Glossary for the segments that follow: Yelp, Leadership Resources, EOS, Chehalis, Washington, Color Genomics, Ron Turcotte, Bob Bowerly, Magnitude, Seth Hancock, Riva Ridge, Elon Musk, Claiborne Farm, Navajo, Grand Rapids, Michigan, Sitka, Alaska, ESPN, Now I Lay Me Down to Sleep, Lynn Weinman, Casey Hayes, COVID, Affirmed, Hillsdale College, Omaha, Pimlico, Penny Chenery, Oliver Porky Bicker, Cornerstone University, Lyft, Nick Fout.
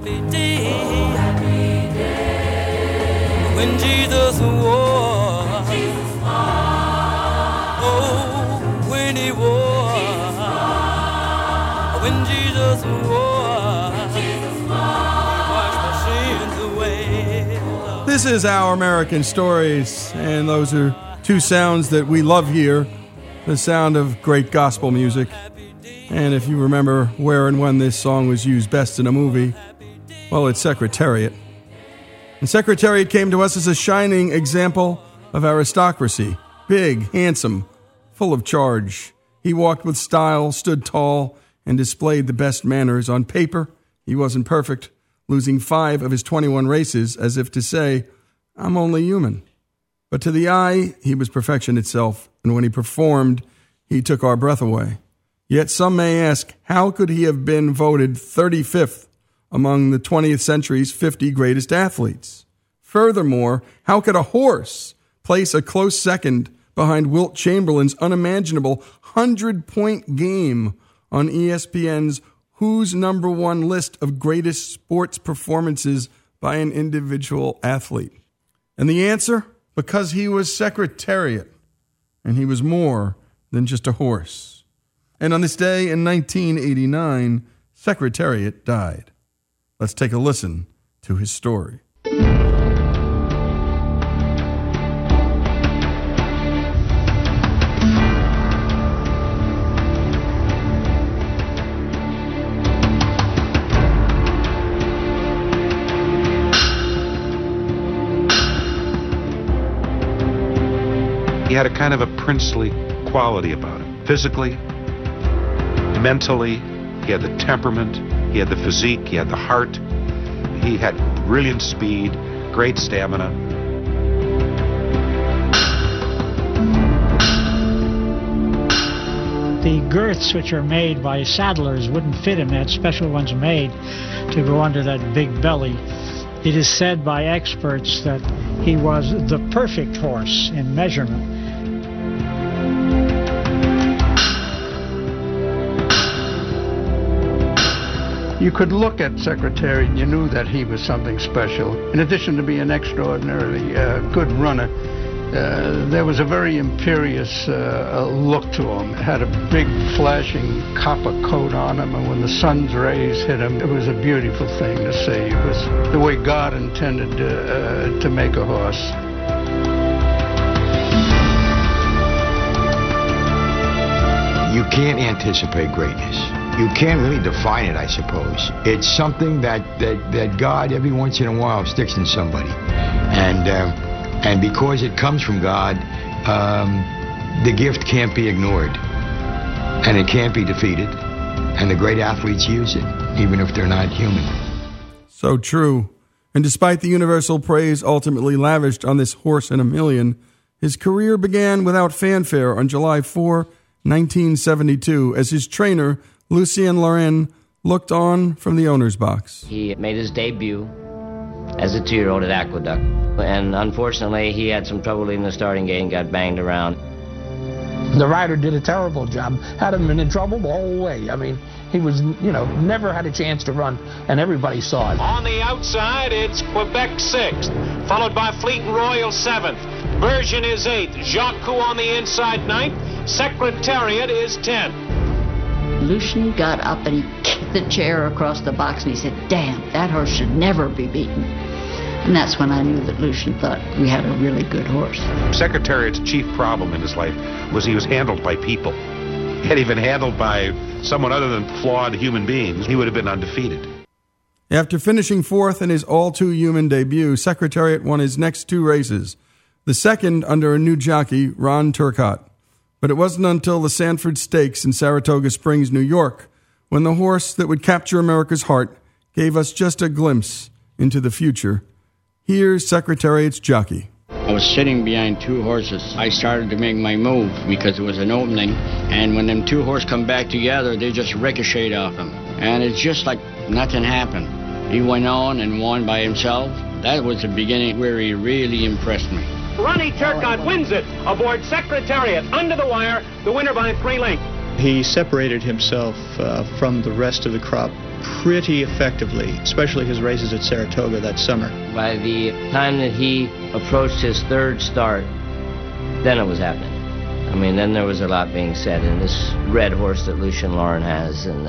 happy day, oh, happy day, when Jesus was, oh, when he was, when Jesus was, wash my sins away. This is Our American Stories, and those are two sounds that we love here, the sound of great gospel music. And if you remember where and when this song was used best in a movie, well, it's Secretariat. And Secretariat came to us as a shining example of aristocracy. Big, handsome, full of charge. He walked with style, stood tall, and displayed the best manners. On paper, he wasn't perfect, losing 5 of his 21 races, as if to say, I'm only human. But to the eye, he was perfection itself, and when he performed, he took our breath away. Yet some may ask, how could he have been voted 35th among the 20th century's 50 greatest athletes? Furthermore, how could a horse place a close second behind Wilt Chamberlain's unimaginable 100-point game on ESPN's Who's Number One list of greatest sports performances by an individual athlete? And the answer? Because he was Secretariat, and he was more than just a horse. And on this day in 1989, Secretariat died. Let's take a listen to his story. He had a kind of a princely quality about him, physically, mentally. He had the temperament, he had the physique, he had the heart, he had brilliant speed, great stamina. The girths which are made by saddlers wouldn't fit him. They had special ones made to go under that big belly. It is said by experts that he was the perfect horse in measurement. You could look at Secretariat and you knew that he was something special. In addition to being an extraordinarily good runner, there was a very imperious look to him. It had a big flashing copper coat on him, and when the sun's rays hit him, it was a beautiful thing to see. It was the way God intended to make a horse. You can't anticipate greatness. You can't really define it, I suppose. It's something that God, every once in a while, sticks in somebody. And because it comes from God, the gift can't be ignored. And it can't be defeated. And the great athletes use it, even if they're not human. So true. And despite the universal praise ultimately lavished on this horse in a million, his career began without fanfare on July 4, 1972, as his trainer, Lucien Laurin, looked on from the owner's box. He made his debut as a 2-year-old at Aqueduct, and unfortunately he had some trouble in the starting gate and got banged around. The rider did a terrible job, had him in trouble the whole way. I mean, he was, never had a chance to run, and everybody saw it. On the outside, it's Quebec 6th, followed by Fleet and Royal 7th. Version is 8th, Jacques on the inside 9th, Secretariat is 10th. Lucien got up and he kicked the chair across the box and he said, damn, that horse should never be beaten. And that's when I knew that Lucien thought we had a really good horse. Secretariat's chief problem in his life was he was handled by people. Had he been handled by someone other than flawed human beings, he would have been undefeated. After finishing 4th in his all-too-human debut, Secretariat won his next 2 races, the second under a new jockey, Ron Turcotte. But it wasn't until the Sanford Stakes in Saratoga Springs, New York, when the horse that would capture America's heart gave us just a glimpse into the future. Here's Secretariat's jockey. I was sitting behind 2 horses. I started to make my move because it was an opening, and when them 2 horses come back together, they just ricocheted off him. And it's just like nothing happened. He went on and won by himself. That was the beginning where he really impressed me. Ronnie Turcotte wins it aboard Secretariat, under the wire, the winner by 3 lengths. He separated himself from the rest of the crop pretty effectively, especially his races at Saratoga that summer. By the time that he approached his third start, then it was happening. I mean, then there was a lot being said, and this red horse that Lucien Laurin has, and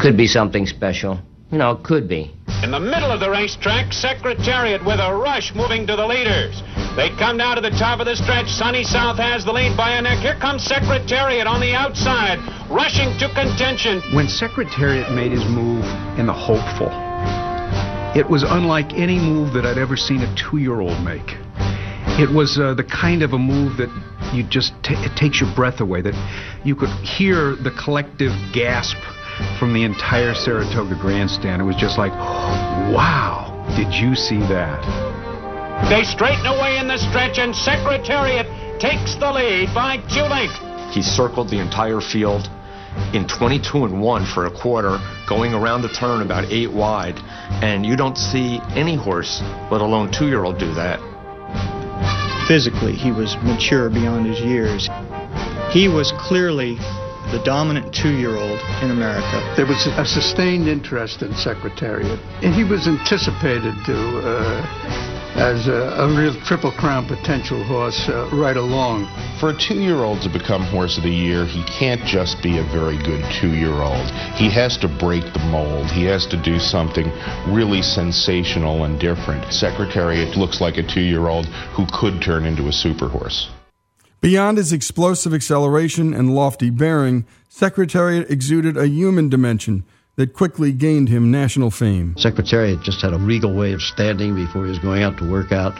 could be something special. You know, it could be. In the middle of the racetrack, Secretariat with a rush moving to the leaders. They come now to the top of the stretch. Sunny South has the lead by a neck. Here comes Secretariat on the outside, rushing to contention. When Secretariat made his move in the hopeful, it was unlike any move that I'd ever seen a two-year-old make. It was the kind of a move that you just, it takes your breath away, that you could hear the collective gasp from the entire Saratoga grandstand. It was just like, wow, did you see that? They straighten away in the stretch, and Secretariat takes the lead by 2 lengths. He circled the entire field in 22-1 for a quarter, going around the turn about 8 wide, and you don't see any horse, let alone two-year-old, do that. Physically, he was mature beyond his years. He was clearly the dominant two-year-old in America. There was a sustained interest in Secretariat, and he was anticipated to... as a real Triple Crown potential horse right along. For a two-year-old to become Horse of the Year, he can't just be a very good two-year-old. He has to break the mold. He has to do something really sensational and different. Secretariat looks like a two-year-old who could turn into a super horse. Beyond his explosive acceleration and lofty bearing, Secretariat exuded a human dimension that quickly gained him national fame. Secretariat just had a regal way of standing before he was going out to work out,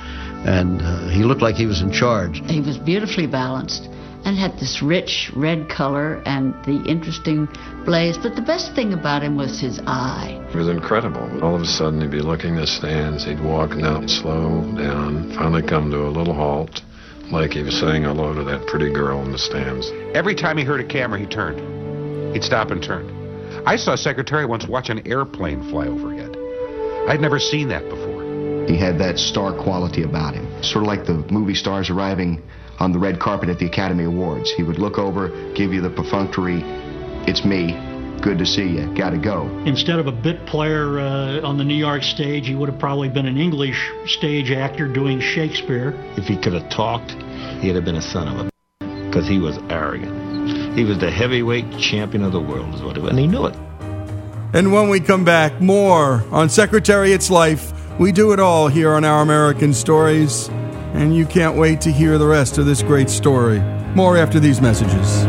and he looked like he was in charge. He was beautifully balanced and had this rich red color and the interesting blaze, but the best thing about him was his eye. It was incredible. All of a sudden he'd be looking at stands, he'd walk out, slow down, finally come to a little halt, like he was saying hello to that pretty girl in the stands. Every time he heard a camera, he turned. He'd stop and turn. I saw Secretariat once watch an airplane fly overhead. I'd never seen that before. He had that star quality about him, sort of like the movie stars arriving on the red carpet at the Academy Awards. He would look over, give you the perfunctory, "It's me, good to see you, gotta go." Instead of a bit player on the New York stage, he would have probably been an English stage actor doing Shakespeare. If he could have talked, he'd have been a son of a, because he was arrogant. He was the heavyweight champion of the world, is what it was, and he knew it. And when we come back, more on Secretariat's life. We do it all here on Our American Stories, and you can't wait to hear the rest of this great story. More after these messages.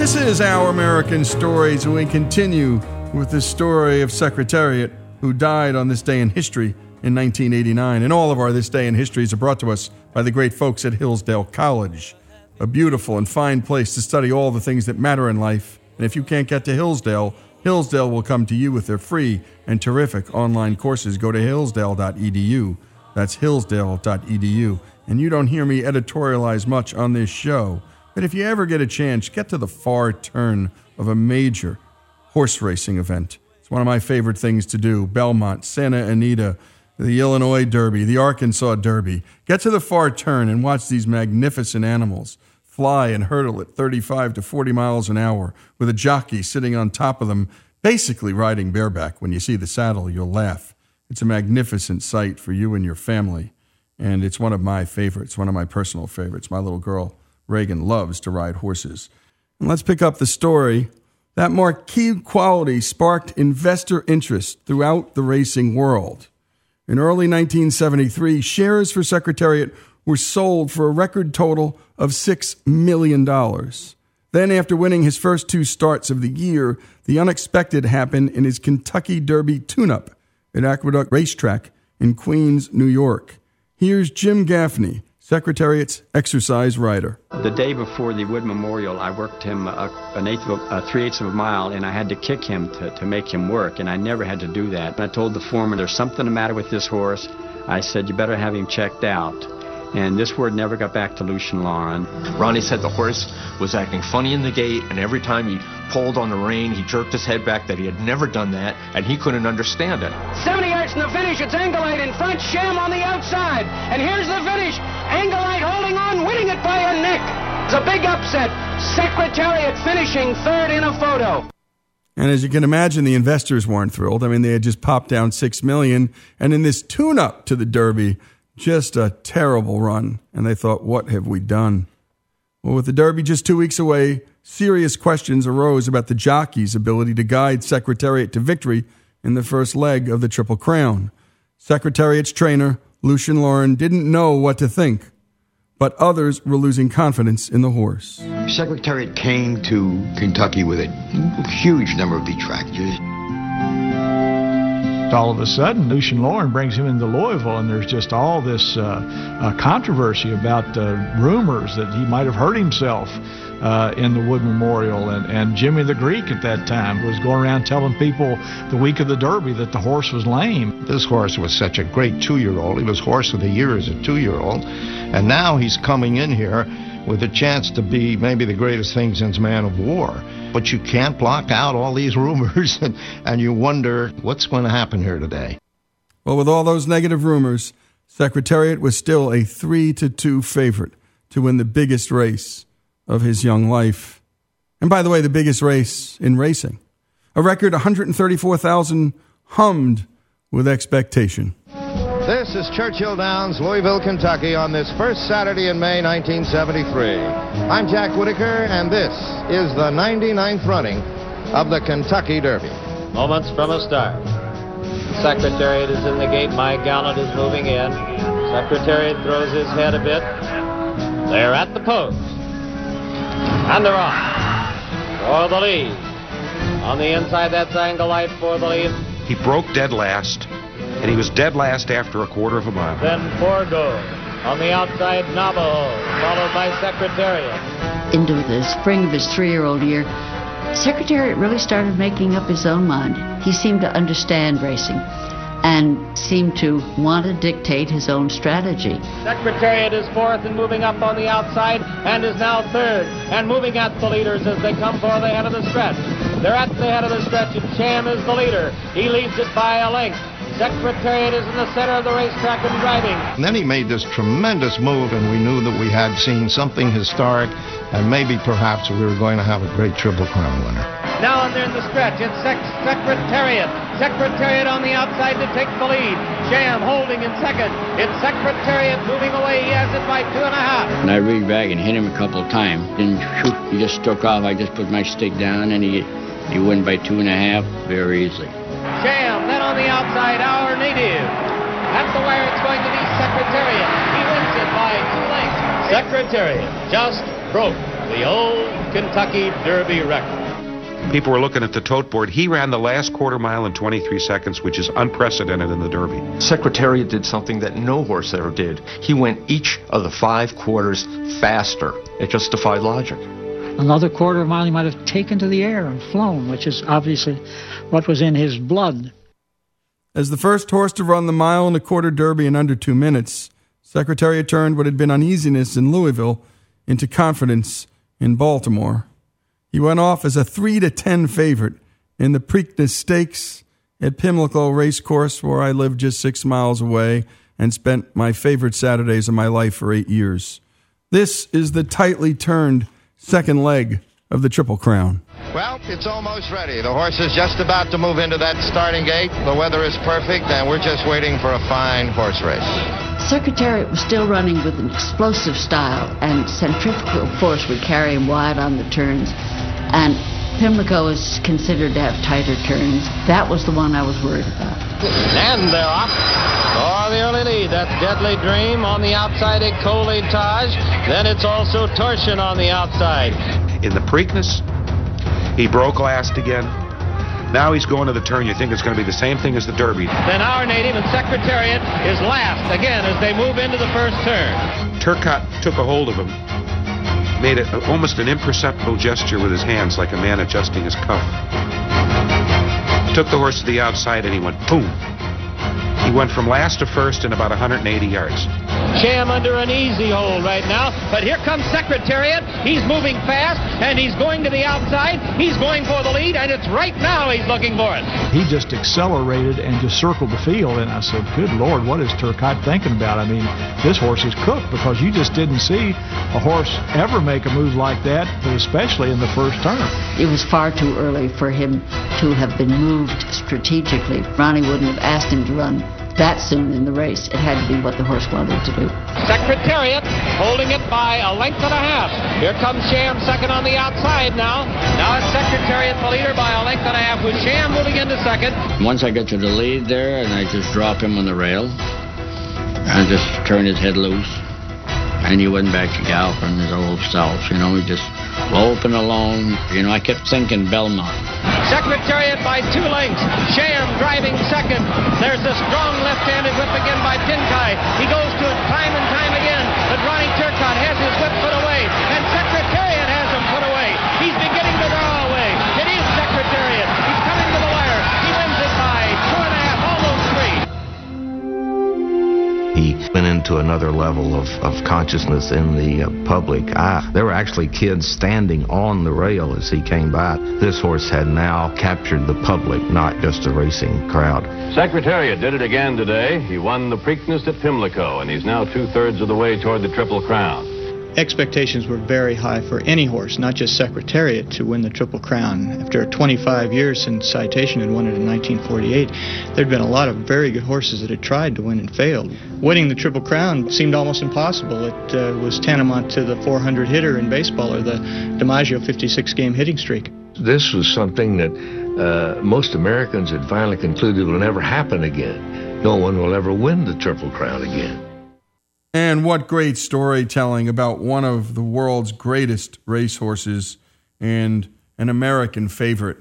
This is Our American Stories, and we continue with the story of Secretariat, who died on this day in history in 1989. And all of our This Day in Histories are brought to us by the great folks at Hillsdale College, a beautiful and fine place to study all the things that matter in life. And if you can't get to Hillsdale, Hillsdale will come to you with their free and terrific online courses. Go to hillsdale.edu. That's hillsdale.edu. And you don't hear me editorialize much on this show, but if you ever get a chance, get to the far turn of a major horse racing event. It's one of my favorite things to do. Belmont, Santa Anita, the Illinois Derby, the Arkansas Derby. Get to the far turn and watch these magnificent animals fly and hurdle at 35 to 40 miles an hour with a jockey sitting on top of them, basically riding bareback. When you see the saddle, you'll laugh. It's a magnificent sight for you and your family, and it's one of my favorites, one of my personal favorites. My little girl Reagan loves to ride horses. And let's pick up the story. That marquee quality sparked investor interest throughout the racing world. In early 1973, shares for Secretariat were sold for a record total of $6 million. Then, after winning his first 2 starts of the year, the unexpected happened in his Kentucky Derby tune-up at Aqueduct Racetrack in Queens, New York. Here's Jim Gaffney, Secretariat's exercise rider. The day before the Wood Memorial, I worked him three-eighths of a mile, and I had to kick him to make him work, and I never had to do that. And I told the foreman, there's something the matter with this horse. I said, you better have him checked out. And this word never got back to Lucien Laurin. Ronnie said the horse was acting funny in the gate, and every time he pulled on the rein, he jerked his head back, that he had never done that, and he couldn't understand it. 70 yards in the finish, it's Angle Light in front, Sham on the outside, and here's the finish. Angle Light holding on, winning it by a neck. It's a big upset. Secretariat finishing third in a photo. And as you can imagine, the investors weren't thrilled. I mean, they had just popped down $6 million, and in this tune-up to the Derby, just a terrible run. And they thought, what have we done? Well, with the Derby just 2 weeks away, serious questions arose about the jockey's ability to guide Secretariat to victory in the first leg of the Triple Crown. Secretariat's trainer, Lucien Laurin, didn't know what to think, but others were losing confidence in the horse. Secretariat came to Kentucky with a huge number of detractors. All of a sudden, Lucien Laurin brings him into Louisville, and there's just all this controversy about rumors that he might have hurt himself in the Wood Memorial. And Jimmy the Greek at that time was going around telling people the week of the Derby that the horse was lame. This horse was such a great two-year-old. He was horse of the year as a two-year-old. And now he's coming in here with a chance to be maybe the greatest thing since Man of War. But you can't block out all these rumors, and you wonder what's going to happen here today. Well, with all those negative rumors, Secretariat was still a 3-2 favorite to win the biggest race of his young life. And by the way, the biggest race in racing. A record 134,000 hummed with expectation. This is Churchill Downs, Louisville, Kentucky, on this first Saturday in May 1973. I'm Jack Whitaker, and this is the 99th running of the Kentucky Derby. Moments from a start. Secretariat is in the gate. Mike Gallant is moving in. Secretariat throws his head a bit. They're at the post. And they're on. For the lead. On the inside, that's Angle Light for the lead. He broke dead last. And he was dead last after a quarter of a mile. Then Forgo on the outside, Navajo, followed by Secretariat. Into the spring of his three-year-old year, Secretariat really started making up his own mind. He seemed to understand racing and seemed to want to dictate his own strategy. Secretariat is fourth and moving up on the outside and is now third and moving at the leaders as they come for the head of the stretch. They're at the head of the stretch and Sham is the leader. He leads it by a length. Secretariat is in the center of the racetrack and driving. And then he made this tremendous move, and we knew that we had seen something historic, and maybe perhaps we were going to have a great Triple Crown winner. Now and they're in the stretch. It's Secretariat. Secretariat on the outside to take the lead. Sham holding in second. It's Secretariat moving away. He has it by 2.5. And I reeled back and hit him a couple of times. Didn't shoot. He just took off. I just put my stick down, and he went by 2.5 very easily. Sham, then on the outside, Our Native. That's the wire it's going to be Secretariat. He wins it by 2 lengths. Secretariat just broke the old Kentucky Derby record. People were looking at the tote board. He ran the last quarter mile in 23 seconds, which is unprecedented in the Derby. Secretariat did something that no horse ever did. He went each of the 5 quarters faster. It just defied logic. Another quarter of a mile he might have taken to the air and flown, which is obviously what was in his blood. As the first horse to run the mile and a quarter Derby in under 2 minutes, Secretariat turned what had been uneasiness in Louisville into confidence in Baltimore. He went off as a 3-10 favorite in the Preakness Stakes at Pimlico Racecourse, where I lived just 6 miles away and spent my favorite Saturdays of my life for 8 years. This is the tightly turned second leg of the Triple Crown. Well, it's almost ready. The horse is just about to move into that starting gate. The weather is perfect, and we're just waiting for a fine horse race. Secretariat was still running with an explosive style, and centrifugal force would carry him wide on the turns. And Pimlico is considered to have tighter turns. That was the one I was worried about. And they're off. Oh, the early lead, that's Deadly Dream. On the outside, a Coletage. Then it's also Torsion on the outside. In the Preakness, he broke last again. Now he's going to the turn. You think it's going to be the same thing as the Derby. Then Our Native and Secretariat is last again as they move into the first turn. Turcotte took a hold of him, made almost an imperceptible gesture with his hands like a man adjusting his cuff. Took the horse to the outside and he went boom. He went from last to first in about 180 yards. Sham under an easy hole right now, but here comes Secretariat. He's moving fast, and he's going to the outside. He's going for the lead, and it's right now he's looking for it. He just accelerated and just circled the field, and I said, good Lord, what is Turcotte thinking about? I mean, this horse is cooked, because you just didn't see a horse ever make a move like that, but especially in the first turn. It was far too early for him to have been moved strategically. Ronnie wouldn't have asked him to run that soon in the race. It had to be what the horse wanted to do. Secretariat holding it by a length and a half. Here comes Sham second on the outside now. Now it's Secretariat the leader by a length and a half with Sham moving into second. Once I get to the lead there and I just drop him on the rail and just turn his head loose, and he went back to galloping his old self. You know, he just lope and alone. You know, I kept thinking Belmont. Secretariat by 2 lengths. Sham driving second. There's a strong left-handed whip again by Tinkai. He goes to it time and time again, but Ronnie Turcotte has his whip put away, and Secretariat has him put away. He's beginning to draw away. It is Secretariat. He's coming to the wire. He wins it by 2 1/2, almost 3. He went into another level of consciousness in the public eye. There were actually kids standing on the rail as he came by. This horse had now captured the public, not just a racing crowd. Secretariat did it again today. He won the Preakness at Pimlico, and he's now 2/3 of the way toward the Triple Crown. Expectations were very high for any horse, not just Secretariat, to win the Triple Crown. After 25 years since Citation had won it in 1948, there'd been a lot of very good horses that had tried to win and failed. Winning the Triple Crown seemed almost impossible. It was tantamount to the 400 hitter in baseball, or the DiMaggio 56-game hitting streak. This was something that most Americans had finally concluded will never happen again. No one will ever win the Triple Crown again. And what great storytelling about one of the world's greatest racehorses and an American favorite.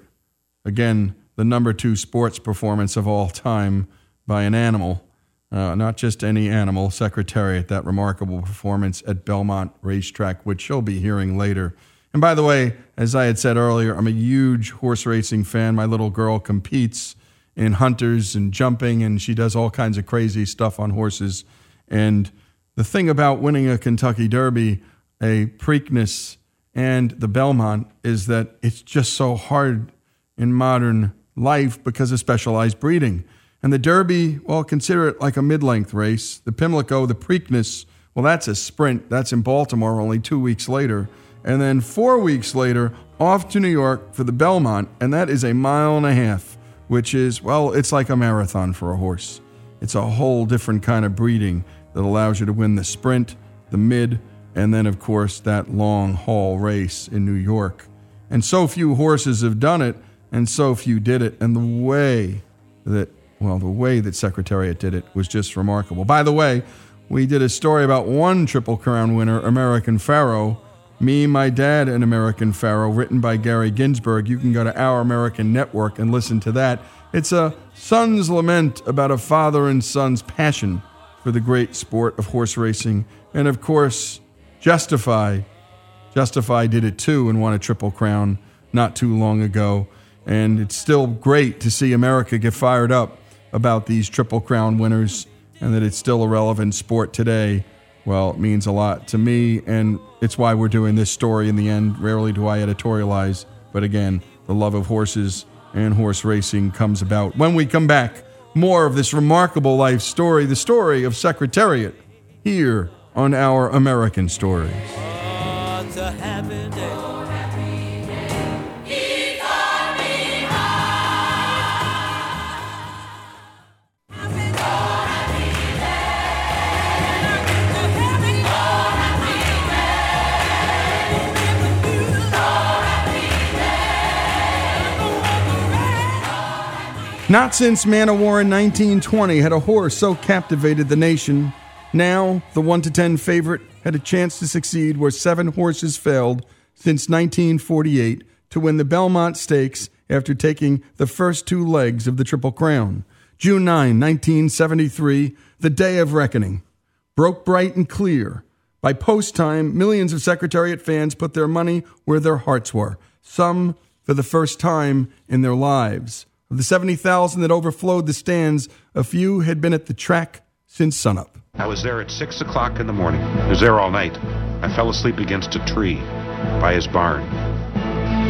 Again, the #2 sports performance of all time by an animal. Not just any animal, Secretariat, that remarkable performance at Belmont Racetrack, which you'll be hearing later. And by the way, as I had said earlier, I'm a huge horse racing fan. My little girl competes in hunters and jumping, and she does all kinds of crazy stuff on horses. And the thing about winning a Kentucky Derby, a Preakness, and the Belmont is that it's just so hard in modern life because of specialized breeding. And the Derby, well, consider it like a mid-length race. The Pimlico, the Preakness, well, that's a sprint. That's in Baltimore only 2 weeks later. And then 4 weeks later, off to New York for the Belmont, and that is a 1.5 miles, which is, well, it's like a marathon for a horse. It's a whole different kind of breeding that allows you to win the sprint, the mid, and then, of course, that long haul race in New York. And so few horses have done it, and so few did it. And the way that Secretariat did it was just remarkable. By the way, we did a story about one Triple Crown winner, American Pharoah, Me, My Dad, and American Pharoah, written by Gary Ginsberg. You can go to Our American Network and listen to that. It's a son's lament about a father and son's passion for the great sport of horse racing. And of course, Justify did it too and won a Triple Crown not too long ago. And it's still great to see America get fired up about these Triple Crown winners and that it's still a relevant sport today. Well, it means a lot to me, and it's why we're doing this story in the end. Rarely do I editorialize, but again, the love of horses and horse racing comes about. When we come back, more of this remarkable life story, the story of Secretariat, here on Our American Stories. Oh, it's a happy day. Oh, happy day. He's on me high. Happy, oh, happy day. Not since Man o' War in 1920 had a horse so captivated the nation. Now, the 1-10 favorite had a chance to succeed where 7 horses failed since 1948 to win the Belmont Stakes after taking the first 2 legs of the Triple Crown. June 9, 1973, the day of reckoning, broke bright and clear. By post time, millions of Secretariat fans put their money where their hearts were, some for the first time in their lives. Of the 70,000 that overflowed the stands, a few had been at the track since sunup. I was there at 6 o'clock in the morning. I was there all night. I fell asleep against a tree by his barn.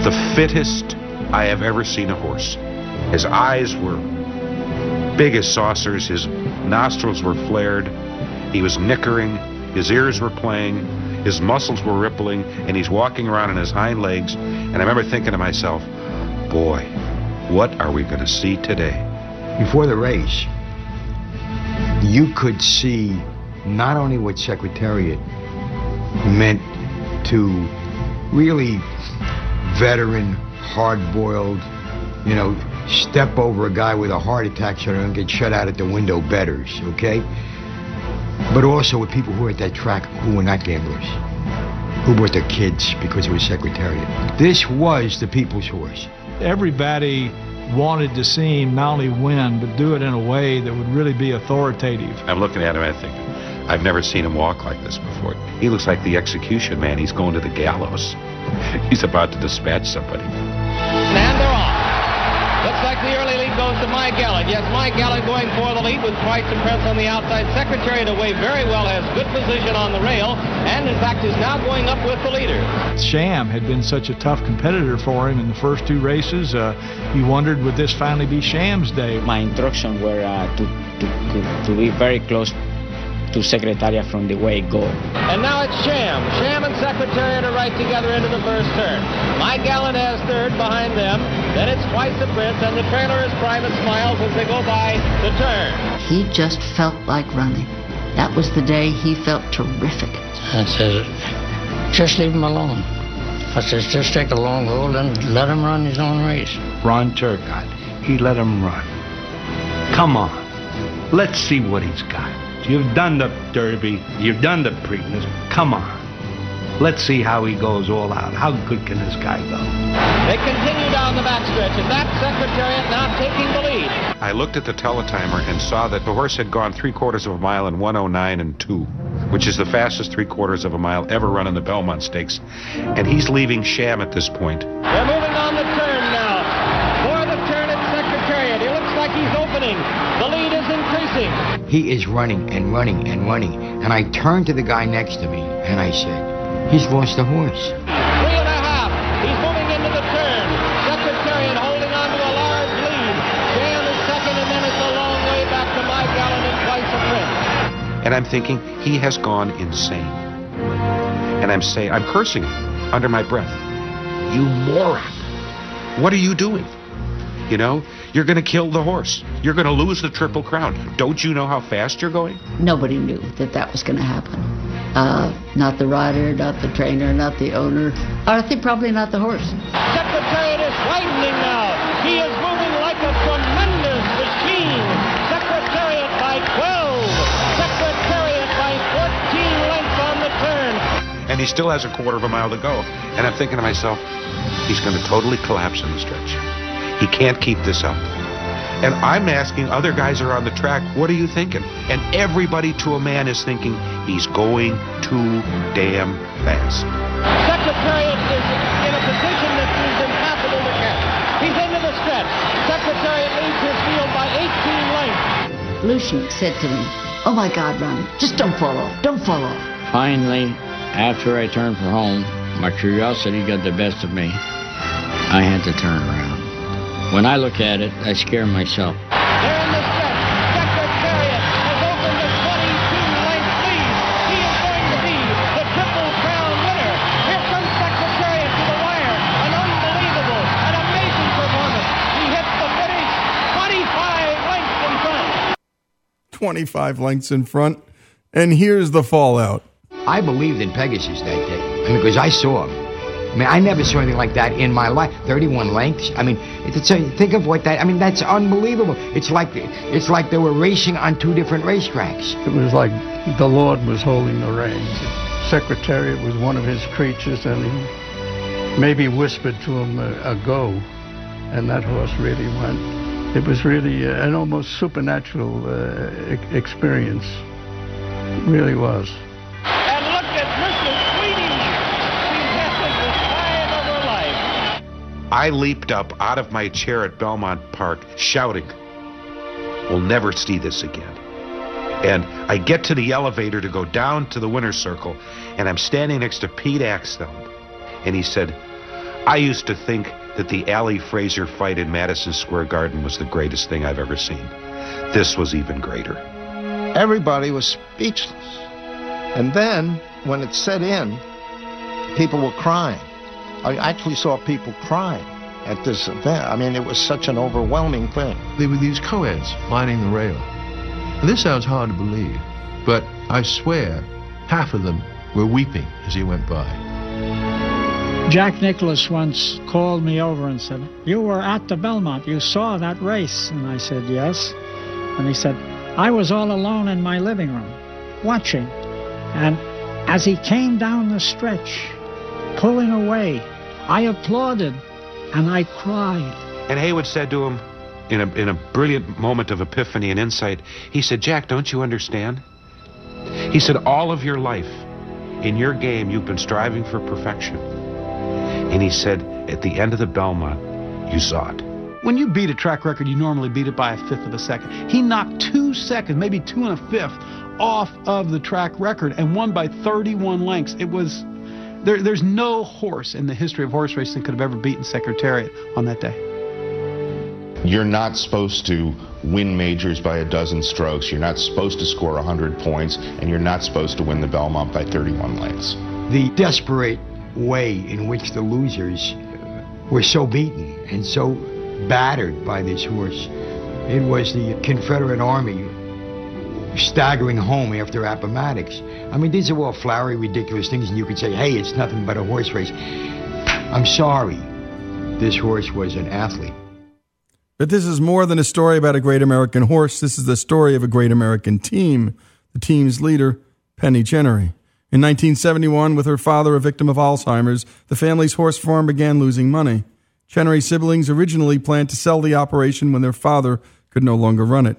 The fittest I have ever seen a horse. His eyes were big as saucers. His nostrils were flared. He was nickering. His ears were playing. His muscles were rippling. And he's walking around on his hind legs. And I remember thinking to myself, boy, what are we going to see today? Before the race, you could see not only what Secretariat meant to really veteran, hard-boiled, you know, step over a guy with a heart attack so they don't get shut out at the window betters, okay? But also with people who were at that track who were not gamblers, who brought their kids because it was Secretariat. This was the people's horse. Everybody wanted to see him not only win, but do it in a way that would really be authoritative. I'm looking at him and I think, I've never seen him walk like this before. He looks like the execution man. He's going to the gallows. He's about to dispatch somebody. And they're off. Looks like the early lead goes to Mike Gallant. Yes, Mike Gallant going for the lead with Price and Press on the outside. Secretariat away very well, has good position on the rail, and in fact is now going up with the leader. Sham had been such a tough competitor for him in the first two races. He wondered, would this finally be Sham's day? My instructions were to be very close to Secretariat from the way it goes. And now it's Sham. Sham and Secretariat are right together into the first turn. Mike Gallant has third behind them. Then it's Twice the Prince, and the trailer is Private Smiles as they go by the turn. He just felt like running. That was the day he felt terrific. I said, just leave him alone. I said, just take a long hold and let him run his own race. Ron Turcotte, he let him run. Come on, let's see what he's got. You've done the Derby, you've done the Preakness, come on. Let's see how he goes all out. How good can this guy go? They continue down the backstretch, and that Secretariat now taking the lead. I looked at the teletimer and saw that the horse had gone 3/4 of a mile in 1:09.2, which is the fastest 3/4 of a mile ever run in the Belmont Stakes, and he's leaving Sham at this point. They're moving on the turn now. For the turn at Secretariat, it looks like he's opening. The lead is increasing. He is running and running and running. And I turned to the guy next to me and I said, he's lost the horse. 3 1/2. He's moving into the turn. Secretariat holding on to a large lead. Jam is second, and then it's a long way back to Mike Gallant and Twice the Prince. And I'm thinking, he has gone insane. And I'm saying, I'm cursing him under my breath. You moron. What are you doing? You know, you're going to kill the horse. You're going to lose the Triple Crown. Don't you know how fast you're going? Nobody knew that that was going to happen. Not the rider, not the trainer, not the owner. I think probably not the horse. Secretariat is widening now. He is moving like a tremendous machine. Secretariat by 12. Secretariat by 14 lengths on the turn. And he still has 1/4 of a mile to go. And I'm thinking to myself, he's going to totally collapse in the stretch. He can't keep this up. And I'm asking other guys around the track, what are you thinking? And everybody to a man is thinking, he's going too damn fast. Secretariat is in a position that is impossible to catch. He's into the stretch. Secretariat leads his field by 18 lengths. Lucien said to me, oh my God, Ron, just don't fall off, don't fall off. Finally, after I turned for home, my curiosity got the best of me. I had to turn around. When I look at it, I scare myself. They're in the stretch. Secretariat has opened a 22-length lead. He is going to be the Triple Crown winner. Here comes Secretariat to the wire. An unbelievable, an amazing performance. He hits the finish 25 lengths in front. 25 lengths in front. And here's the fallout. I believed in Pegasus that day. I mean, because I saw him. I mean, I never saw anything like that in my life. 31 lengths. I mean, think of what that. I mean, that's unbelievable. It's like they were racing on two different racetracks. It was like the Lord was holding the reins. Secretariat was one of his creatures, and he maybe whispered to him a go, and that horse really went. It was really an almost supernatural experience. It really was. I leaped up out of my chair at Belmont Park shouting, "We'll never see this again." And I get to the elevator to go down to the winner's circle, and I'm standing next to Pete Axtell, and he said, "I used to think that the Allie Fraser fight in Madison Square Garden was the greatest thing I've ever seen. This was even greater." Everybody was speechless. And then, when it set in, people were crying. I actually saw people crying at this event. I mean, it was such an overwhelming thing. There were these co-eds lining the rail. And this sounds hard to believe, but I swear half of them were weeping as he went by. Jack Nicklaus once called me over and said, "You were at the Belmont, you saw that race." And I said, "Yes." And he said, "I was all alone in my living room, watching. And as he came down the stretch, pulling away, I applauded and I cried." And Haywood said to him, in a brilliant moment of epiphany and insight, he said, "Jack, don't you understand?" He said, "All of your life, in your game, you've been striving for perfection." And he said, "At the end of the Belmont, you saw it." When you beat a track record, you normally beat it by a fifth of a second. He knocked 2 seconds, maybe 2 1/5, off of the track record and won by 31 lengths. It was, there's no horse in the history of horse racing could have ever beaten Secretariat on that day. You're not supposed to win majors by a dozen strokes, you're not supposed to score 100 points, and you're not supposed to win the Belmont by 31 lengths. The desperate way in which the losers were so beaten and so battered by this horse, it was the Confederate Army staggering home after Appomattox. I mean, these are all flowery, ridiculous things, and you could say, "Hey, it's nothing but a horse race." I'm sorry, this horse was an athlete. But this is more than a story about a great American horse. This is the story of a great American team, the team's leader, Penny Chenery. In 1971, with her father a victim of Alzheimer's, the family's horse farm began losing money. Chenery's siblings originally planned to sell the operation when their father could no longer run it.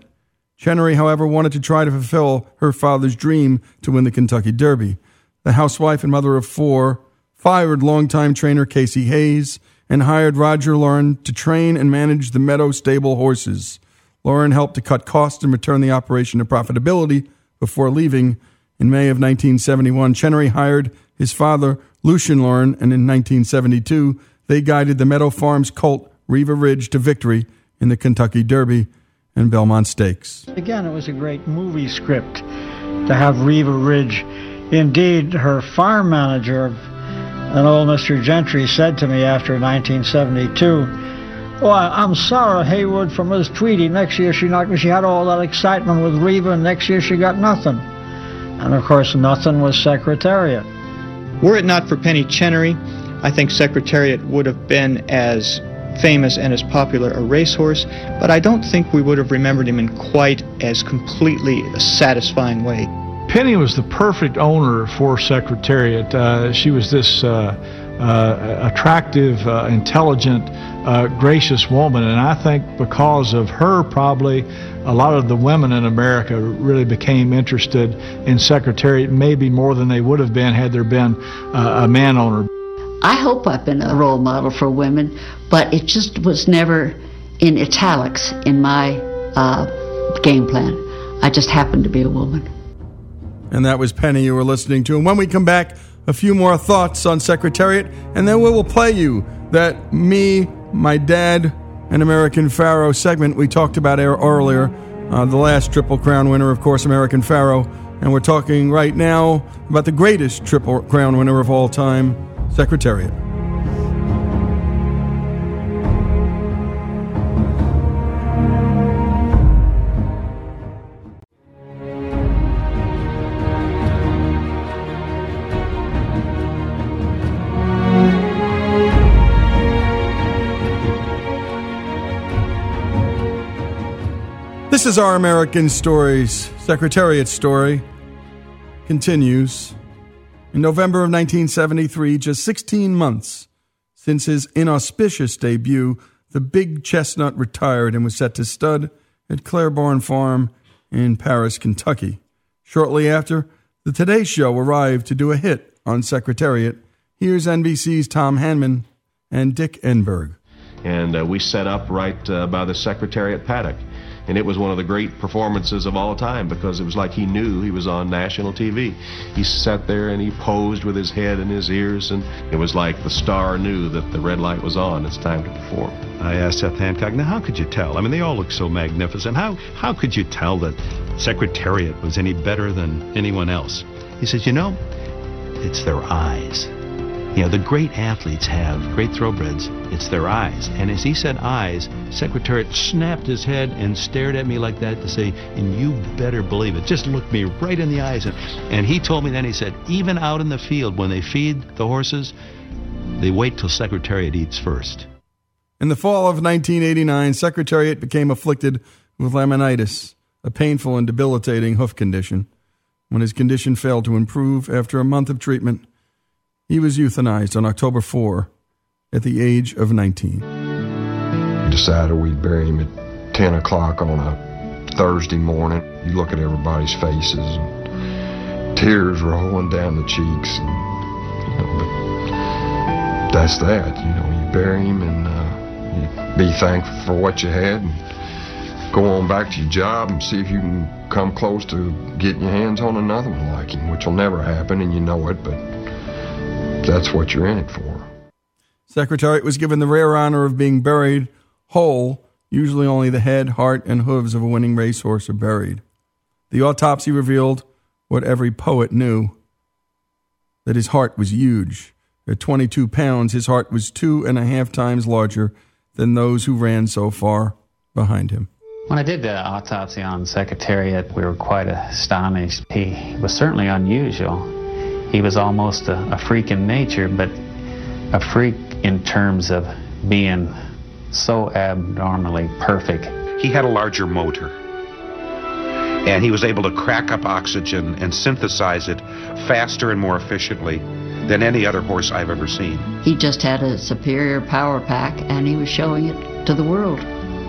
Chenery, however, wanted to try to fulfill her father's dream to win the Kentucky Derby. The housewife and mother of four fired longtime trainer Casey Hayes and hired Roger Laurin to train and manage the Meadow Stable horses. Laurin helped to cut costs and return the operation to profitability before leaving. In May of 1971, Chenery hired his father, Lucien Laurin, and in 1972, they guided the Meadow Farms colt, Riva Ridge, to victory in the Kentucky Derby and Belmont Stakes. Again, it was a great movie script to have Riva Ridge. Indeed, her farm manager, and old Mr. Gentry, said to me after 1972, "Oh, I'm sorry, Haywood, from Liz Tweedy. Next year she knocked me. She had all that excitement with Reba, and next year she got nothing." And of course, nothing was Secretariat. Were it not for Penny Chenery, I think Secretariat would have been as famous and as popular a racehorse, but I don't think we would have remembered him in quite as completely a satisfying way. Penny was the perfect owner for Secretariat. She was this attractive, intelligent, gracious woman, and I think because of her, probably a lot of the women in America really became interested in Secretariat, maybe more than they would have been had there been a man owner. I hope I've been a role model for women, but it just was never in italics in my game plan. I just happened to be a woman. And that was Penny you were listening to. And when we come back, a few more thoughts on Secretariat, and then we will play you that Me, My Dad, and American Pharoah segment we talked about earlier. The last Triple Crown winner, of course, American Pharoah. And we're talking right now about the greatest Triple Crown winner of all time, Secretariat. This is our American Stories. Secretariat story continues. In November of 1973, just 16 months since his inauspicious debut, the big chestnut retired and was set to stud at Claiborne Farm in Paris, Kentucky. Shortly after, the Today Show arrived to do a hit on Secretariat. Here's NBC's Tom Hanman and Dick Enberg. And we set up right by the Secretariat paddock. And it was one of the great performances of all time, because it was like he knew he was on national TV. He sat there and he posed with his head in his ears, and it was like the star knew that the red light was on. It's time to perform. I asked Seth Hancock, now how could you tell? I mean, they all look so magnificent. How could you tell that Secretariat was any better than anyone else? He says, you know, it's their eyes. You know, the great athletes have, great thoroughbreds, it's their eyes. And as he said eyes, Secretariat snapped his head and stared at me like that to say, and you better believe it, just look me right in the eyes. And he told me then, he said, even out in the field when they feed the horses, they wait till Secretariat eats first. In the fall of 1989, Secretariat became afflicted with laminitis, a painful and debilitating hoof condition. When his condition failed to improve after a month of treatment, he was euthanized on October 4 at the age of 19. We decided we'd bury him at 10 o'clock on a Thursday morning. You look at everybody's faces, and tears rolling down the cheeks. And, you know, but that's that. You know, you bury him and you be thankful for what you had and go on back to your job and see if you can come close to getting your hands on another one like him, which will never happen, and you know it, but that's what you're in it for. Secretariat was given the rare honor of being buried whole. Usually only the head, heart, and hooves of a winning racehorse are buried. The autopsy revealed what every poet knew, that his heart was huge. At 22 pounds, his heart was 2.5 times larger than those who ran so far behind him. When I did the autopsy on Secretariat, we were quite astonished. He was certainly unusual. He was almost a freak in nature, but a freak in terms of being so abnormally perfect. He had a larger motor, and he was able to crack up oxygen and synthesize it faster and more efficiently than any other horse I've ever seen. He just had a superior power pack, and he was showing it to the world.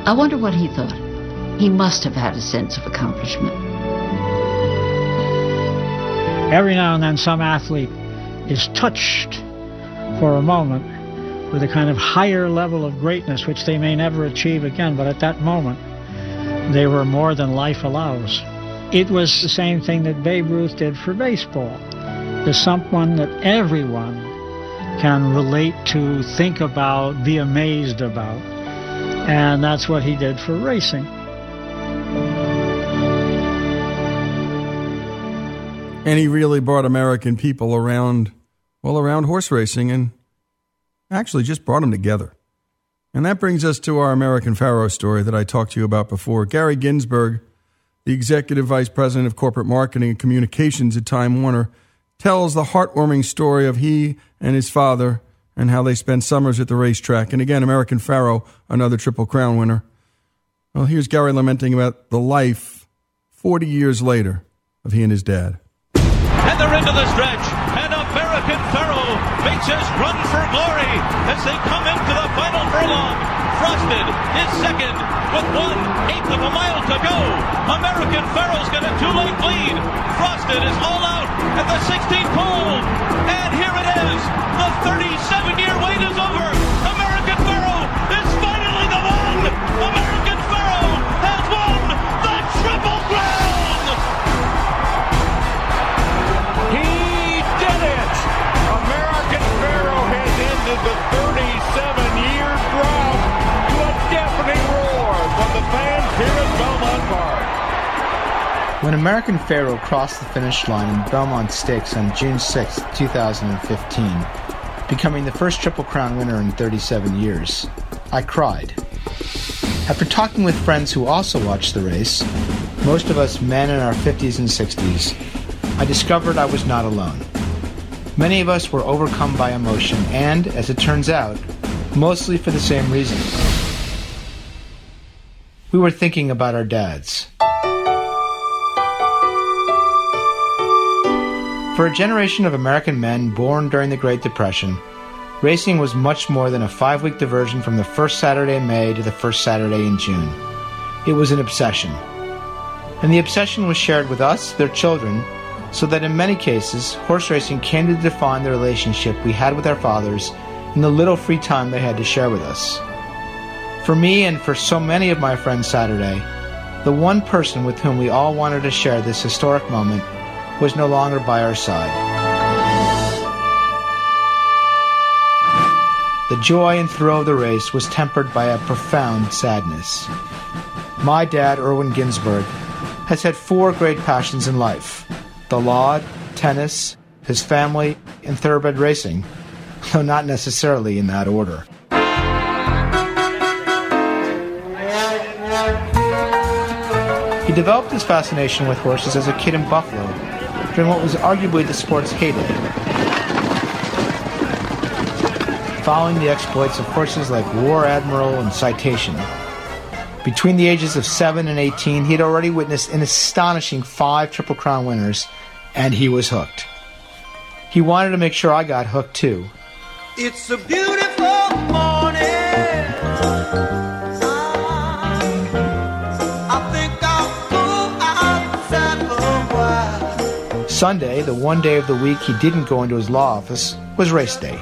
I wonder what he thought. He must have had a sense of accomplishment. Every now and then some athlete is touched for a moment with a kind of higher level of greatness which they may never achieve again, but at that moment they were more than life allows. It was the same thing that Babe Ruth did for baseball. There's someone that everyone can relate to, think about, be amazed about, and that's what he did for racing. And he really brought American people around, well, around horse racing, and actually just brought them together. And that brings us to our American Pharoah story that I talked to you about before. Gary Ginsburg, the Executive Vice President of Corporate Marketing and Communications at Time Warner, tells the heartwarming story of he and his father and how they spend summers at the racetrack. And again, American Pharoah, another Triple Crown winner. Well, here's Gary lamenting about the life 40 years later of he and his dad. And they're into the stretch, and American Pharoah makes his run for glory as they come into the final furlong. Frosted is second with 1/8 of a mile to go. American Pharoah's got a two-length lead. Frosted is all out at the 16th pole. And here it is. The 37-year wait is over. American Pharoah is finally the one. American Pharoah has won the Triple Crown. The 37-year crowd to a deafening roar from the fans here at Belmont Park. When American Pharoah crossed the finish line in Belmont Stakes on June 6, 2015, becoming the first Triple Crown winner in 37 years, I cried. After talking with friends who also watched the race, most of us men in our 50s and 60s, I discovered I was not alone. Many of us were overcome by emotion and, as it turns out, mostly for the same reason. We were thinking about our dads. For a generation of American men born during the Great Depression, racing was much more than a 5-week diversion from the first Saturday in May to the first Saturday in June. It was an obsession. And the obsession was shared with us, their children, so that in many cases, horse racing came to define the relationship we had with our fathers and the little free time they had to share with us. For me and for so many of my friends Saturday, the one person with whom we all wanted to share this historic moment was no longer by our side. The joy and thrill of the race was tempered by a profound sadness. My dad, Irwin Ginsberg, has had four great passions in life: the law, tennis, his family, and thoroughbred racing, though not necessarily in that order. He developed his fascination with horses as a kid in Buffalo, during what was arguably the sport's heyday. Following the exploits of horses like War Admiral and Citation, between the ages of 7 and 18, he had already witnessed an astonishing 5 Triple Crown winners, and he was hooked. He wanted to make sure I got hooked, too. It's a beautiful morning. Sunday, the one day of the week he didn't go into his law office, was race day.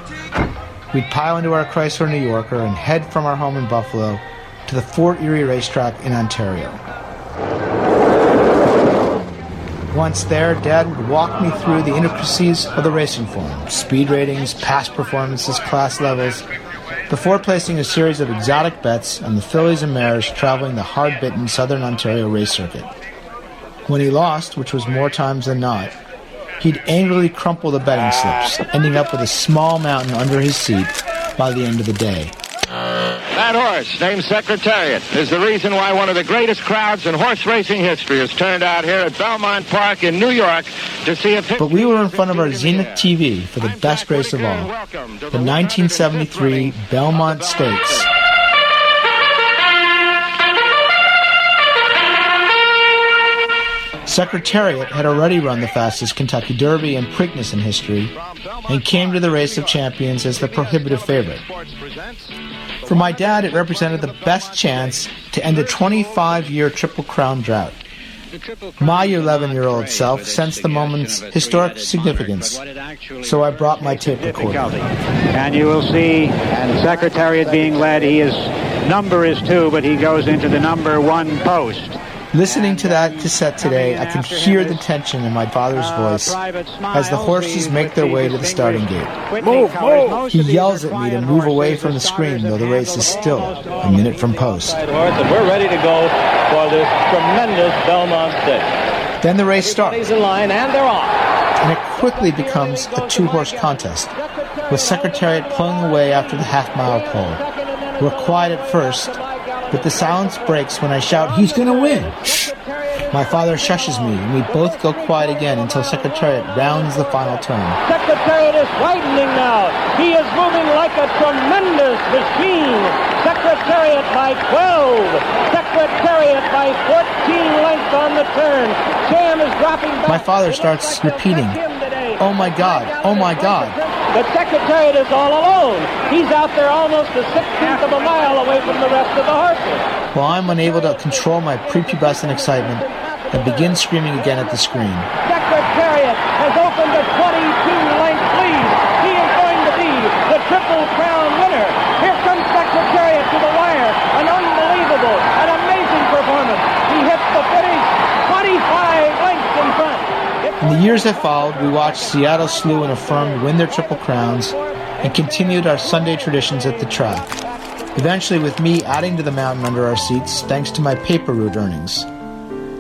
We'd pile into our Chrysler New Yorker and head from our home in Buffalo to the Fort Erie racetrack in Ontario. Once there, Dad would walk me through the intricacies of the racing form, speed ratings, past performances, class levels, before placing a series of exotic bets on the fillies and mares traveling the hard-bitten Southern Ontario race circuit. When he lost, which was more times than not, he'd angrily crumple the betting slips, ending up with a small mountain under his seat by the end of the day. That horse, named Secretariat, is the reason why one of the greatest crowds in horse racing history has turned out here at Belmont Park in New York to see a picture. But we were in front of our Zenith TV for the best race of all, the 1973 Belmont Stakes. Secretariat had already run the fastest Kentucky Derby and Preakness in history and came to the race of champions as the prohibitive favorite. For my dad, it represented the best chance to end a 25-year Triple Crown drought. My 11-year-old self sensed the moment's historic significance, so I brought my tape recorder. And you will see, and Secretariat being led, his number is 2, but he goes into the number 1 post. Listening to that cassette today, I can hear the tension in my father's voice as the horses make their way to the starting gate. Move, move! He yells at me to move away from the screen, though the race is still a minute from post. And we're ready to go for this tremendous Belmont Stakes. Then the race starts, and it quickly becomes a two-horse contest, with Secretariat pulling away after the half-mile pole. We're quiet at first, but the silence breaks when I shout, "He's going to win!" My father shushes me, and we both go quiet again until Secretariat rounds the final turn. Secretariat is widening now. He is moving like a tremendous machine. Secretariat by 12. Secretariat by 14 lengths on the turn. Sham is dropping back. My father starts repeating, "Oh my God, oh my God." But Secretariat is all alone. He's out there almost a 16th of a mile away from the rest of the horses. Well, I'm unable to control my prepubescent excitement and begin screaming again at the screen. Secretariat has opened a 22-length lead. He is going to be the Triple Crown winner. Here comes Secretariat to the wire. An unbelievable, an amazing performance. He hits the finish 25 lengths in front. In the years that followed, we watched Seattle Slew and Affirmed win their Triple Crowns and continued our Sunday traditions at the track, eventually with me adding to the mountain under our seats thanks to my paper route earnings.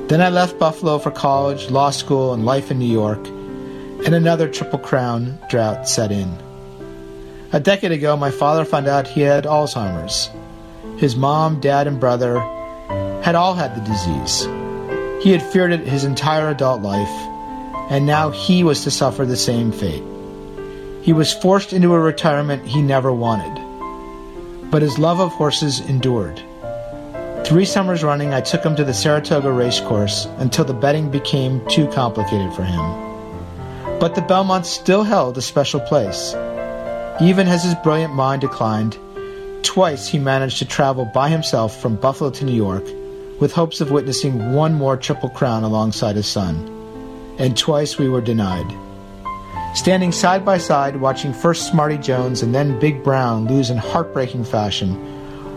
Then I left Buffalo for college, law school, and life in New York, and another Triple Crown drought set in. A decade ago, my father found out he had Alzheimer's. His mom, dad, and brother had all had the disease. He had feared it his entire adult life, and now he was to suffer the same fate. He was forced into a retirement he never wanted. But his love of horses endured. 3 summers running, I took him to the Saratoga racecourse until the betting became too complicated for him. But the Belmont still held a special place. Even as his brilliant mind declined, twice he managed to travel by himself from Buffalo to New York with hopes of witnessing one more Triple Crown alongside his son. And twice we were denied. Standing side by side, watching first Smarty Jones and then Big Brown lose in heartbreaking fashion,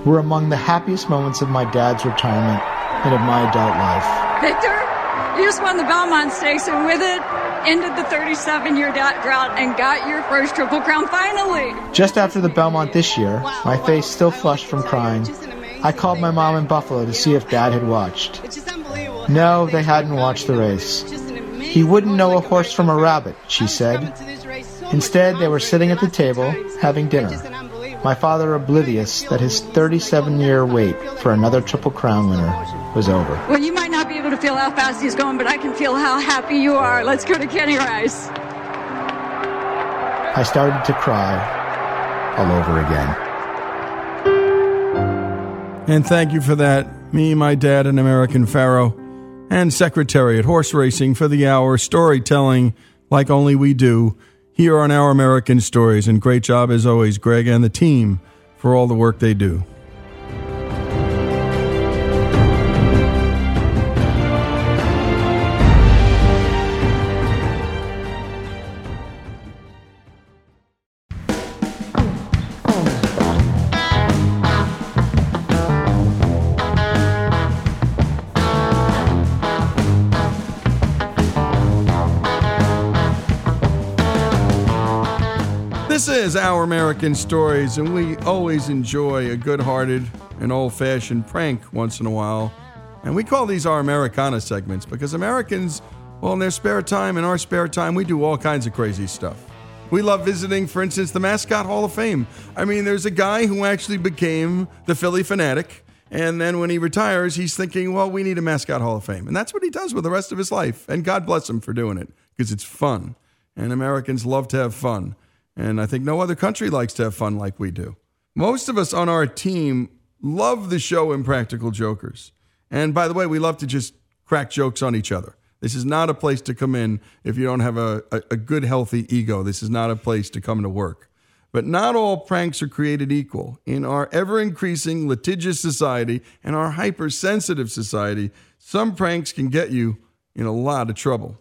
were among the happiest moments of my dad's retirement and of my adult life. Victor, you just won the Belmont Stakes, and with it, ended the 37-year drought and got your first Triple Crown finally. Just after the Belmont this year, my face still flushed from crying, I called my mom in Buffalo to see if Dad had watched. No, they hadn't watched the race. He wouldn't know a horse from a rabbit, she said. Instead, they were sitting at the table, having dinner. My father oblivious that his 37-year wait for another Triple Crown winner was over. Well, you might not be able to feel how fast he's going, but I can feel how happy you are. Let's go to Kenny Rice. I started to cry all over again. And thank you for that. Me, my dad, and American Pharoah, and Secretariat Horse Racing for the hour, storytelling like only we do here on Our American Stories, and great job as always, Greg and the team, for all the work they do. This is Our American Stories, and we always enjoy a good-hearted and old-fashioned prank once in a while. And we call these our Americana segments because Americans, well, in their spare time, in our spare time, we do all kinds of crazy stuff. We love visiting, for instance, the Mascot Hall of Fame. I mean, there's a guy who actually became the Philly Fanatic, and then when he retires, he's thinking, well, we need a Mascot Hall of Fame. And that's what he does with the rest of his life. And God bless him for doing it, because it's fun. And Americans love to have fun. And I think no other country likes to have fun like we do. Most of us on our team love the show Impractical Jokers. And by the way, we love to just crack jokes on each other. This is not a place to come in if you don't have a good, healthy ego. This is not a place to come to work. But not all pranks are created equal. In our ever-increasing litigious society and our hypersensitive society, some pranks can get you in a lot of trouble.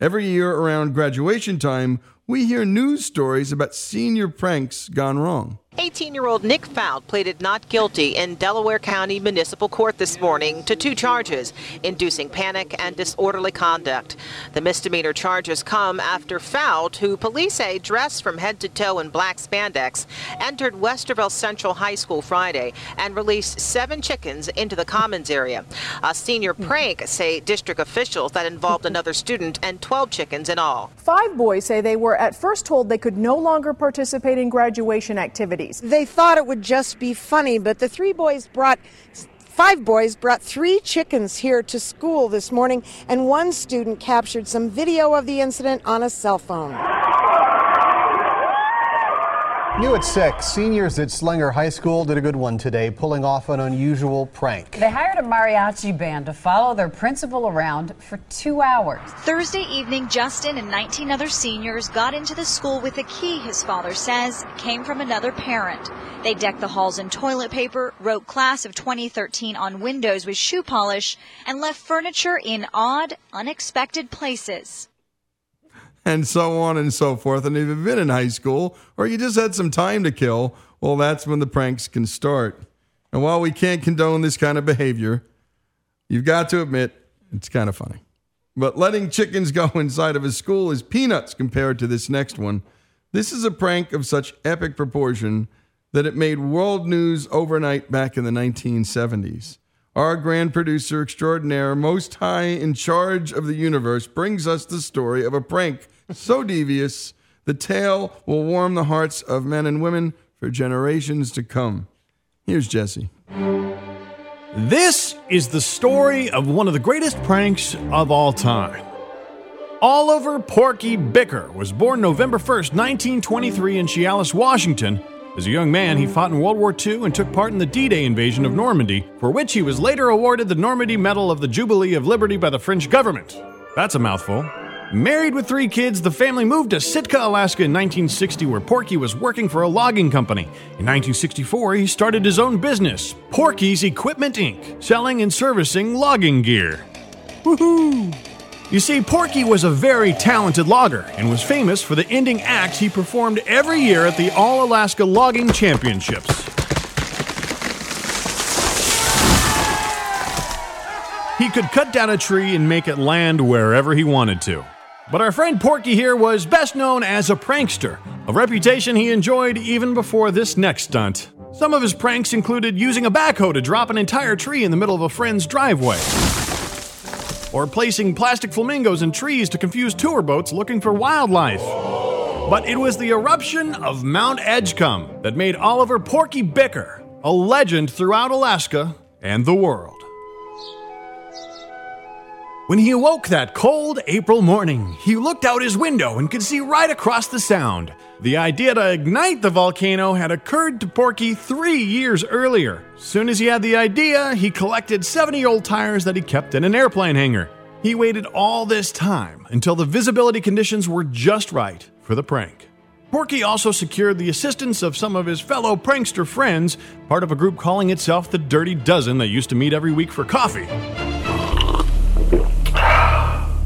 Every year around graduation time, we hear news stories about senior pranks gone wrong. 18-year-old Nick Fout pleaded not guilty in Delaware County Municipal Court this morning to two charges, inducing panic and disorderly conduct. The misdemeanor charges come after Fout, who police say dressed from head to toe in black spandex, entered Westerville Central High School Friday and released 7 chickens into the commons area. A senior prank, say district officials, that involved another student and 12 chickens in all. 5 boys say they were at first told they could no longer participate in graduation activities. They thought it would just be funny, but the 5 boys brought 3 chickens here to school this morning, and one student captured some video of the incident on a cell phone. New at 6, seniors at Slinger High School did a good one today, pulling off an unusual prank. They hired a mariachi band to follow their principal around for 2 hours. Thursday evening, Justin and 19 other seniors got into the school with a key his father says came from another parent. They decked the halls in toilet paper, wrote class of 2013 on windows with shoe polish, and left furniture in odd, unexpected places. And so on and so forth. And if you've been in high school or you just had some time to kill, well, that's when the pranks can start. And while we can't condone this kind of behavior, you've got to admit it's kind of funny. But letting chickens go inside of a school is peanuts compared to this next one. This is a prank of such epic proportion that it made world news overnight back in the 1970s. Our grand producer extraordinaire, most high in charge of the universe, brings us the story of a prank so devious, the tale will warm the hearts of men and women for generations to come. Here's Jesse. This is the story of one of the greatest pranks of all time. Oliver Porky Bicker was born November 1st, 1923 in Chehalis, Washington. As a young man, he fought in World War II and took part in the D-Day invasion of Normandy, for which he was later awarded the Normandy Medal of the Jubilee of Liberty by the French government. That's a mouthful. Married with 3 kids, the family moved to Sitka, Alaska in 1960, where Porky was working for a logging company. In 1964, he started his own business, Porky's Equipment, Inc., selling and servicing logging gear. Woohoo! You see, Porky was a very talented logger and was famous for the ending act he performed every year at the All-Alaska Logging Championships. could cut down a tree and make it land wherever he wanted to. But our friend Porky here was best known as a prankster, a reputation he enjoyed even before this next stunt. Some of his pranks included using a backhoe to drop an entire tree in the middle of a friend's driveway, or placing plastic flamingos in trees to confuse tour boats looking for wildlife. But it was the eruption of Mount Edgecumbe that made Oliver Porky Bicker a legend throughout Alaska and the world. When he awoke that cold April morning, he looked out his window and could see right across the sound. The idea to ignite the volcano had occurred to Porky 3 years earlier. Soon as he had the idea, he collected 70 old tires that he kept in an airplane hangar. He waited all this time until the visibility conditions were just right for the prank. Porky also secured the assistance of some of his fellow prankster friends, part of a group calling itself the Dirty Dozen that used to meet every week for coffee.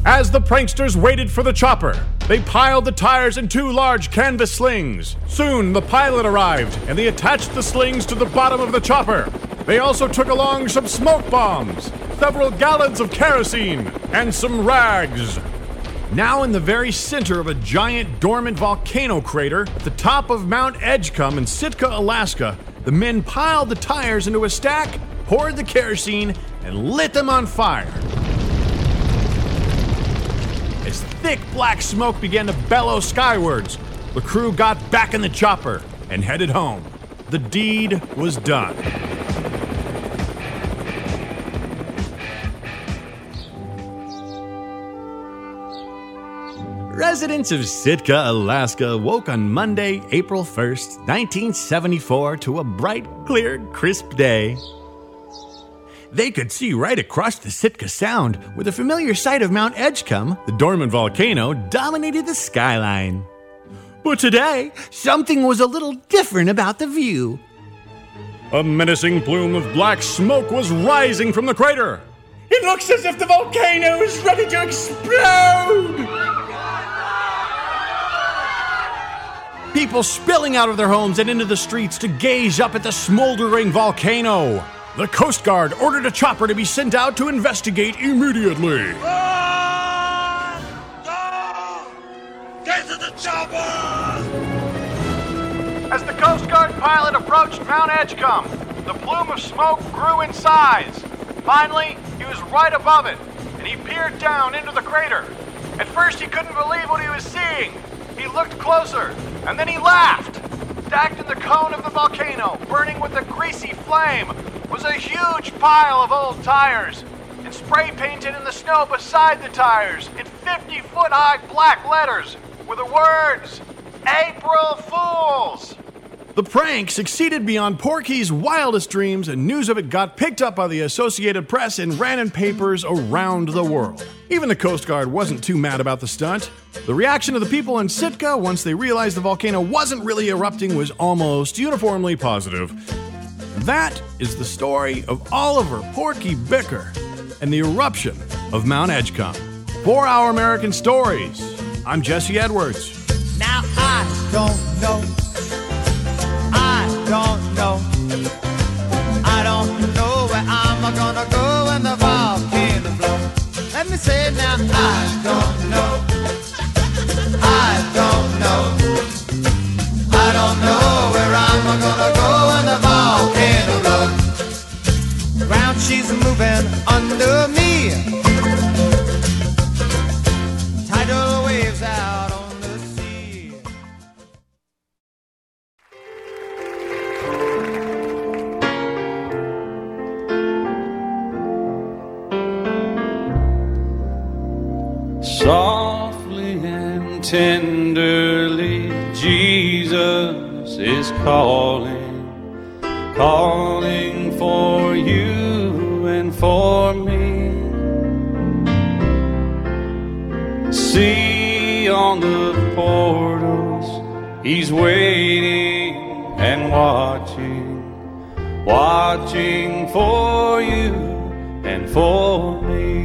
As the pranksters waited for the chopper, they piled the tires in two large canvas slings. Soon, the pilot arrived, and they attached the slings to the bottom of the chopper. They also took along some smoke bombs, several gallons of kerosene, and some rags. Now in the very center of a giant dormant volcano crater at the top of Mount Edgecumbe in Sitka, Alaska, the men piled the tires into a stack, poured the kerosene, and lit them on fire. As thick black smoke began to bellow skywards, the crew got back in the chopper and headed home. The deed was done. Residents of Sitka, Alaska woke on Monday, April 1st, 1974 to a bright, clear, crisp day. They could see right across the Sitka Sound, where the familiar sight of Mount Edgecumbe, the dormant volcano, dominated the skyline. But today, something was a little different about the view. A menacing plume of black smoke was rising from the crater. It looks as if the volcano is ready to explode! People spilling out of their homes and into the streets to gaze up at the smoldering volcano. The Coast Guard ordered a chopper to be sent out to investigate immediately. Run! Go! Get to the chopper! As the Coast Guard pilot approached Mount Edgecumbe, the plume of smoke grew in size. Finally, he was right above it, and he peered down into the crater. At first, he couldn't believe what he was seeing. He looked closer, and then he laughed. Stacked in the cone of the volcano, burning with a greasy flame, was a huge pile of old tires. And spray painted in the snow beside the tires, in 50-foot-high black letters, were the words, April Fools! The prank succeeded beyond Porky's wildest dreams, and news of it got picked up by the Associated Press and ran in papers around the world. Even the Coast Guard wasn't too mad about the stunt. The reaction of the people in Sitka, once they realized the volcano wasn't really erupting, was almost uniformly positive. That is the story of Oliver Porky Bicker and the eruption of Mount Edgecumbe. For Our American Stories, I'm Jesse Edwards. Now I don't know. Don't know. I don't know where I'm gonna go when the volcano blows. Let me say it now. I don't know. I don't know. I don't know where I'm gonna go when the volcano blows. Ground she's moving under me. Tidal waves out on the sea. Softly and tenderly, Jesus is calling, calling for you and for me. See on the portals, he's waiting and watching, watching for you and for me.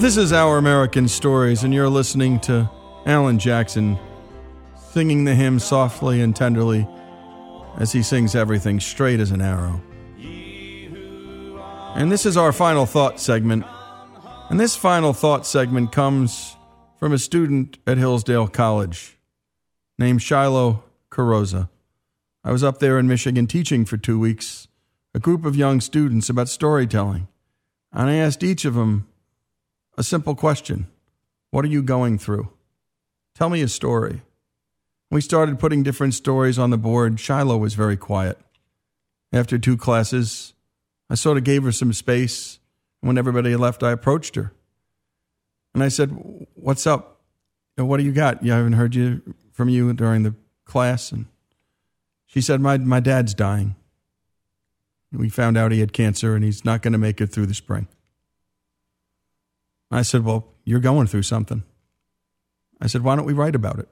This is Our American Stories, and you're listening to Alan Jackson singing the hymn softly and tenderly as he sings everything straight as an arrow. And this is our final thought segment. And this final thought segment comes from a student at Hillsdale College named Shiloh Carrozza. I was up there in Michigan teaching for 2 weeks, a group of young students about storytelling. And I asked each of them a simple question. What are you going through? Tell me a story. We started putting different stories on the board. Shiloh was very quiet. After two classes, I sort of gave her some space. When everybody left, I approached her. And I said, what's up? What do you got? I haven't heard from you during the class. And she said, my dad's dying. We found out he had cancer and he's not going to make it through the spring. I said, well, you're going through something. I said, why don't we write about it?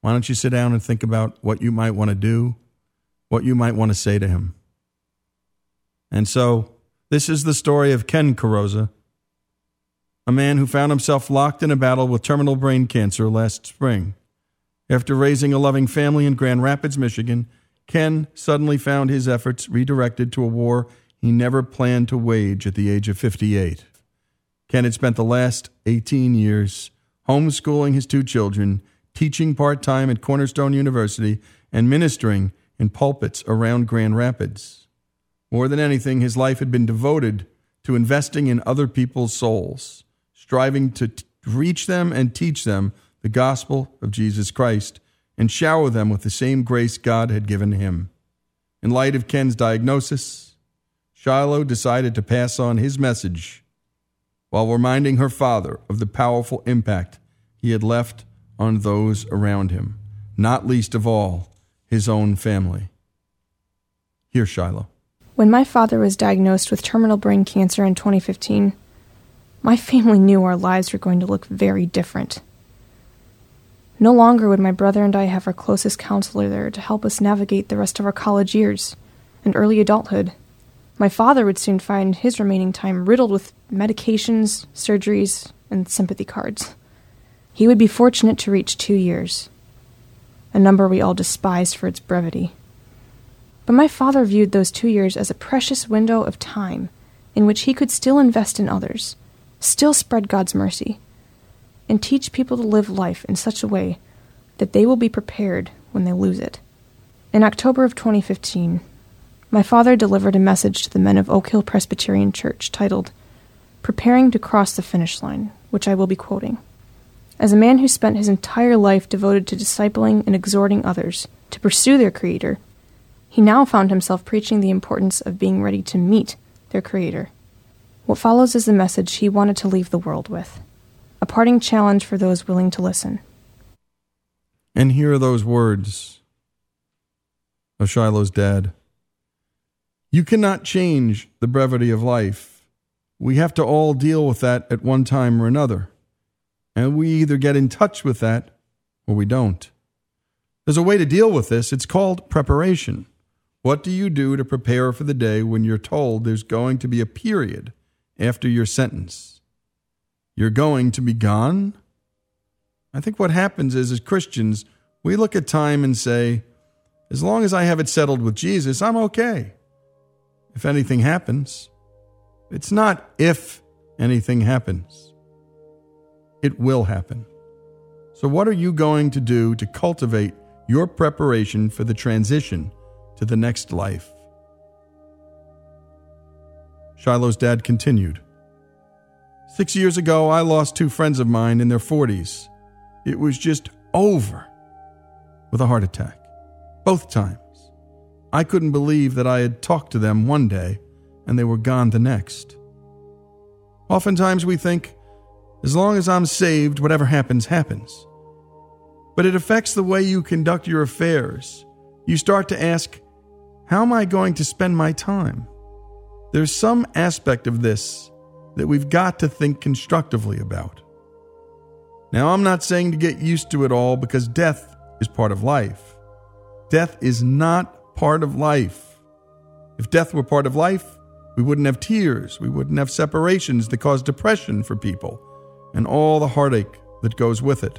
Why don't you sit down and think about what you might want to do, what you might want to say to him? And so this is the story of Ken Carrozza, a man who found himself locked in a battle with terminal brain cancer last spring. After raising a loving family in Grand Rapids, Michigan, Ken suddenly found his efforts redirected to a war he never planned to wage at the age of 58. Ken had spent the last 18 years homeschooling his two children, teaching part-time at Cornerstone University, and ministering in pulpits around Grand Rapids. More than anything, his life had been devoted to investing in other people's souls, striving to reach them and teach them the gospel of Jesus Christ, and shower them with the same grace God had given him. In light of Ken's diagnosis, Shiloh decided to pass on his message while reminding her father of the powerful impact he had left on those around him, not least of all, his own family. Here's Shiloh. When my father was diagnosed with terminal brain cancer in 2015, my family knew our lives were going to look very different. No longer would my brother and I have our closest counselor there to help us navigate the rest of our college years and early adulthood. My father would soon find his remaining time riddled with medications, surgeries, and sympathy cards. He would be fortunate to reach 2 years, a number we all despise for its brevity. But my father viewed those 2 years as a precious window of time in which he could still invest in others, still spread God's mercy, and teach people to live life in such a way that they will be prepared when they lose it. In October of 2015, my father delivered a message to the men of Oak Hill Presbyterian Church titled, Preparing to Cross the Finish Line, which I will be quoting. As a man who spent his entire life devoted to discipling and exhorting others to pursue their Creator, he now found himself preaching the importance of being ready to meet their Creator. What follows is the message he wanted to leave the world with, a parting challenge for those willing to listen. And here are those words of Shiloh's dad. You cannot change the brevity of life. We have to all deal with that at one time or another. And we either get in touch with that or we don't. There's a way to deal with this. It's called preparation. What do you do to prepare for the day when you're told there's going to be a period after your sentence? You're going to be gone? I think what happens is, as Christians, we look at time and say, as long as I have it settled with Jesus, I'm okay. If anything happens, it's not if anything happens. It will happen. So what are you going to do to cultivate your preparation for the transition to the next life? Shiloh's dad continued. 6 years ago, I lost two friends of mine in their 40s. It was just over with a heart attack, both times. I couldn't believe that I had talked to them one day and they were gone the next. Oftentimes we think, as long as I'm saved, whatever happens, happens. But it affects the way you conduct your affairs. You start to ask, how am I going to spend my time? There's some aspect of this that we've got to think constructively about. Now, I'm not saying to get used to it all because death is part of life. Death is not part of life. If death were part of life, we wouldn't have tears, we wouldn't have separations that cause depression for people, and all the heartache that goes with it.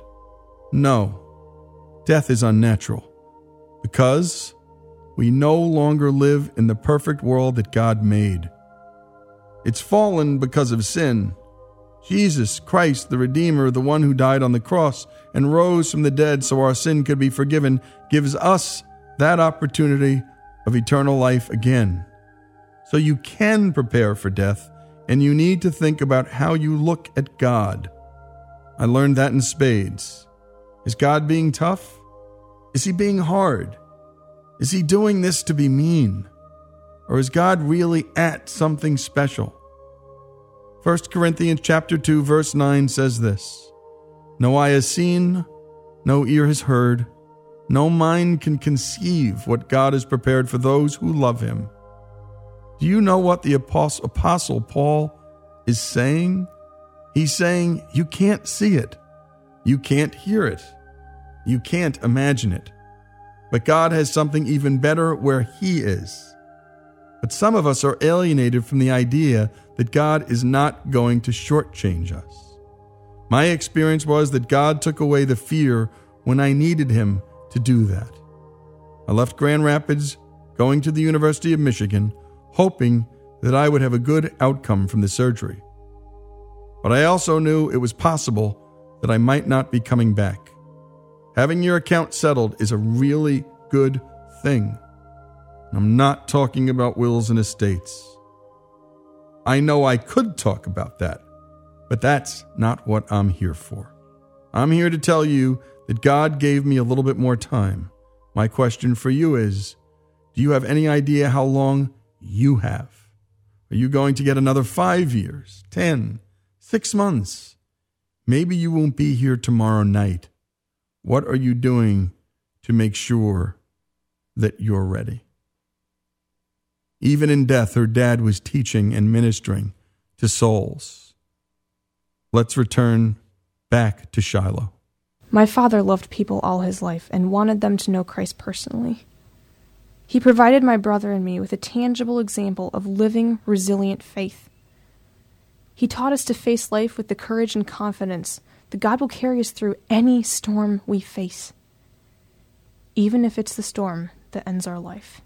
No, death is unnatural, because we no longer live in the perfect world that God made. It's fallen because of sin. Jesus Christ, the Redeemer, the one who died on the cross and rose from the dead so our sin could be forgiven, gives us that opportunity of eternal life again. So you can prepare for death, and you need to think about how you look at God. I learned that in spades. Is God being tough? Is he being hard? Is he doing this to be mean? Or is God really at something special? 1 Corinthians chapter 2, verse 9 says this: "No eye has seen, no ear has heard, no mind can conceive what God has prepared for those who love him." Do you know what the Apostle Paul is saying? He's saying you can't see it, you can't hear it, you can't imagine it. But God has something even better where he is. But some of us are alienated from the idea that God is not going to shortchange us. My experience was that God took away the fear when I needed him to do that. I left Grand Rapids, going to the University of Michigan, hoping that I would have a good outcome from the surgery. But I also knew it was possible that I might not be coming back. Having your account settled is a really good thing. I'm not talking about wills and estates. I know I could talk about that, but that's not what I'm here for. I'm here to tell you that God gave me a little bit more time. My question for you is, do you have any idea how long you have? Are you going to get another 5 years, 10, 6 months? Maybe you won't be here tomorrow night. What are you doing to make sure that you're ready? Even in death, her dad was teaching and ministering to souls. Let's return back to Shiloh. My father loved people all his life and wanted them to know Christ personally. He provided my brother and me with a tangible example of living, resilient faith. He taught us to face life with the courage and confidence that God will carry us through any storm we face, even if it's the storm that ends our life.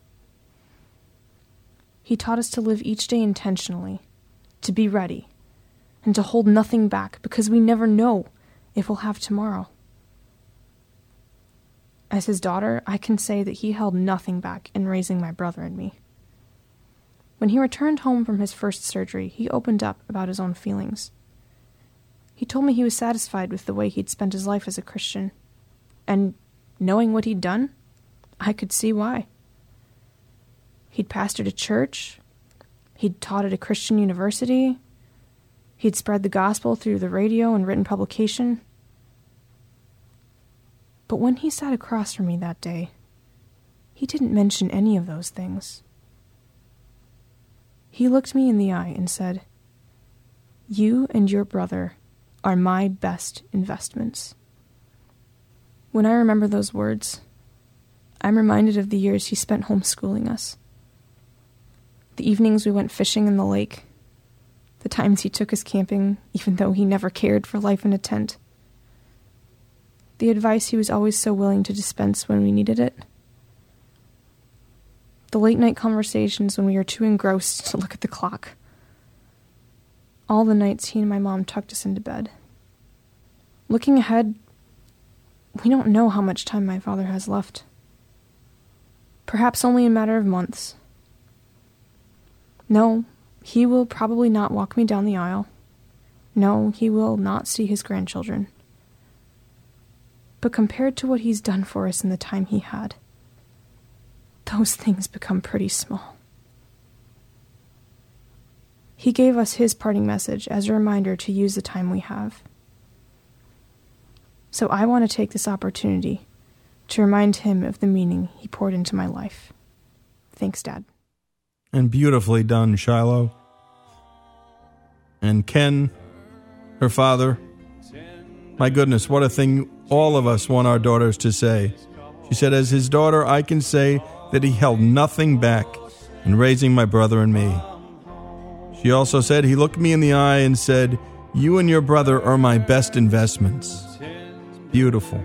He taught us to live each day intentionally, to be ready, and to hold nothing back because we never know if we'll have tomorrow. As his daughter, I can say that he held nothing back in raising my brother and me. When he returned home from his first surgery, he opened up about his own feelings. He told me he was satisfied with the way he'd spent his life as a Christian, and knowing what he'd done, I could see why. He'd pastored a church, he'd taught at a Christian university, he'd spread the gospel through the radio and written publication. But when he sat across from me that day, he didn't mention any of those things. He looked me in the eye and said, "You and your brother are my best investments." When I remember those words, I'm reminded of the years he spent homeschooling us. The evenings we went fishing in the lake. The times he took us camping, even though he never cared for life in a tent. The advice he was always so willing to dispense when we needed it. The late-night conversations when we were too engrossed to look at the clock. All the nights he and my mom tucked us into bed. Looking ahead, we don't know how much time my father has left. Perhaps only a matter of months. No, he will probably not walk me down the aisle. No, he will not see his grandchildren. But compared to what he's done for us in the time he had, those things become pretty small. He gave us his parting message as a reminder to use the time we have. So I want to take this opportunity to remind him of the meaning he poured into my life. Thanks, Dad. And beautifully done, Shiloh. And Ken, her father. My goodness, what a thing all of us want our daughters to say. She said, as his daughter, I can say that he held nothing back in raising my brother and me. She also said, he looked me in the eye and said, you and your brother are my best investments. Beautiful.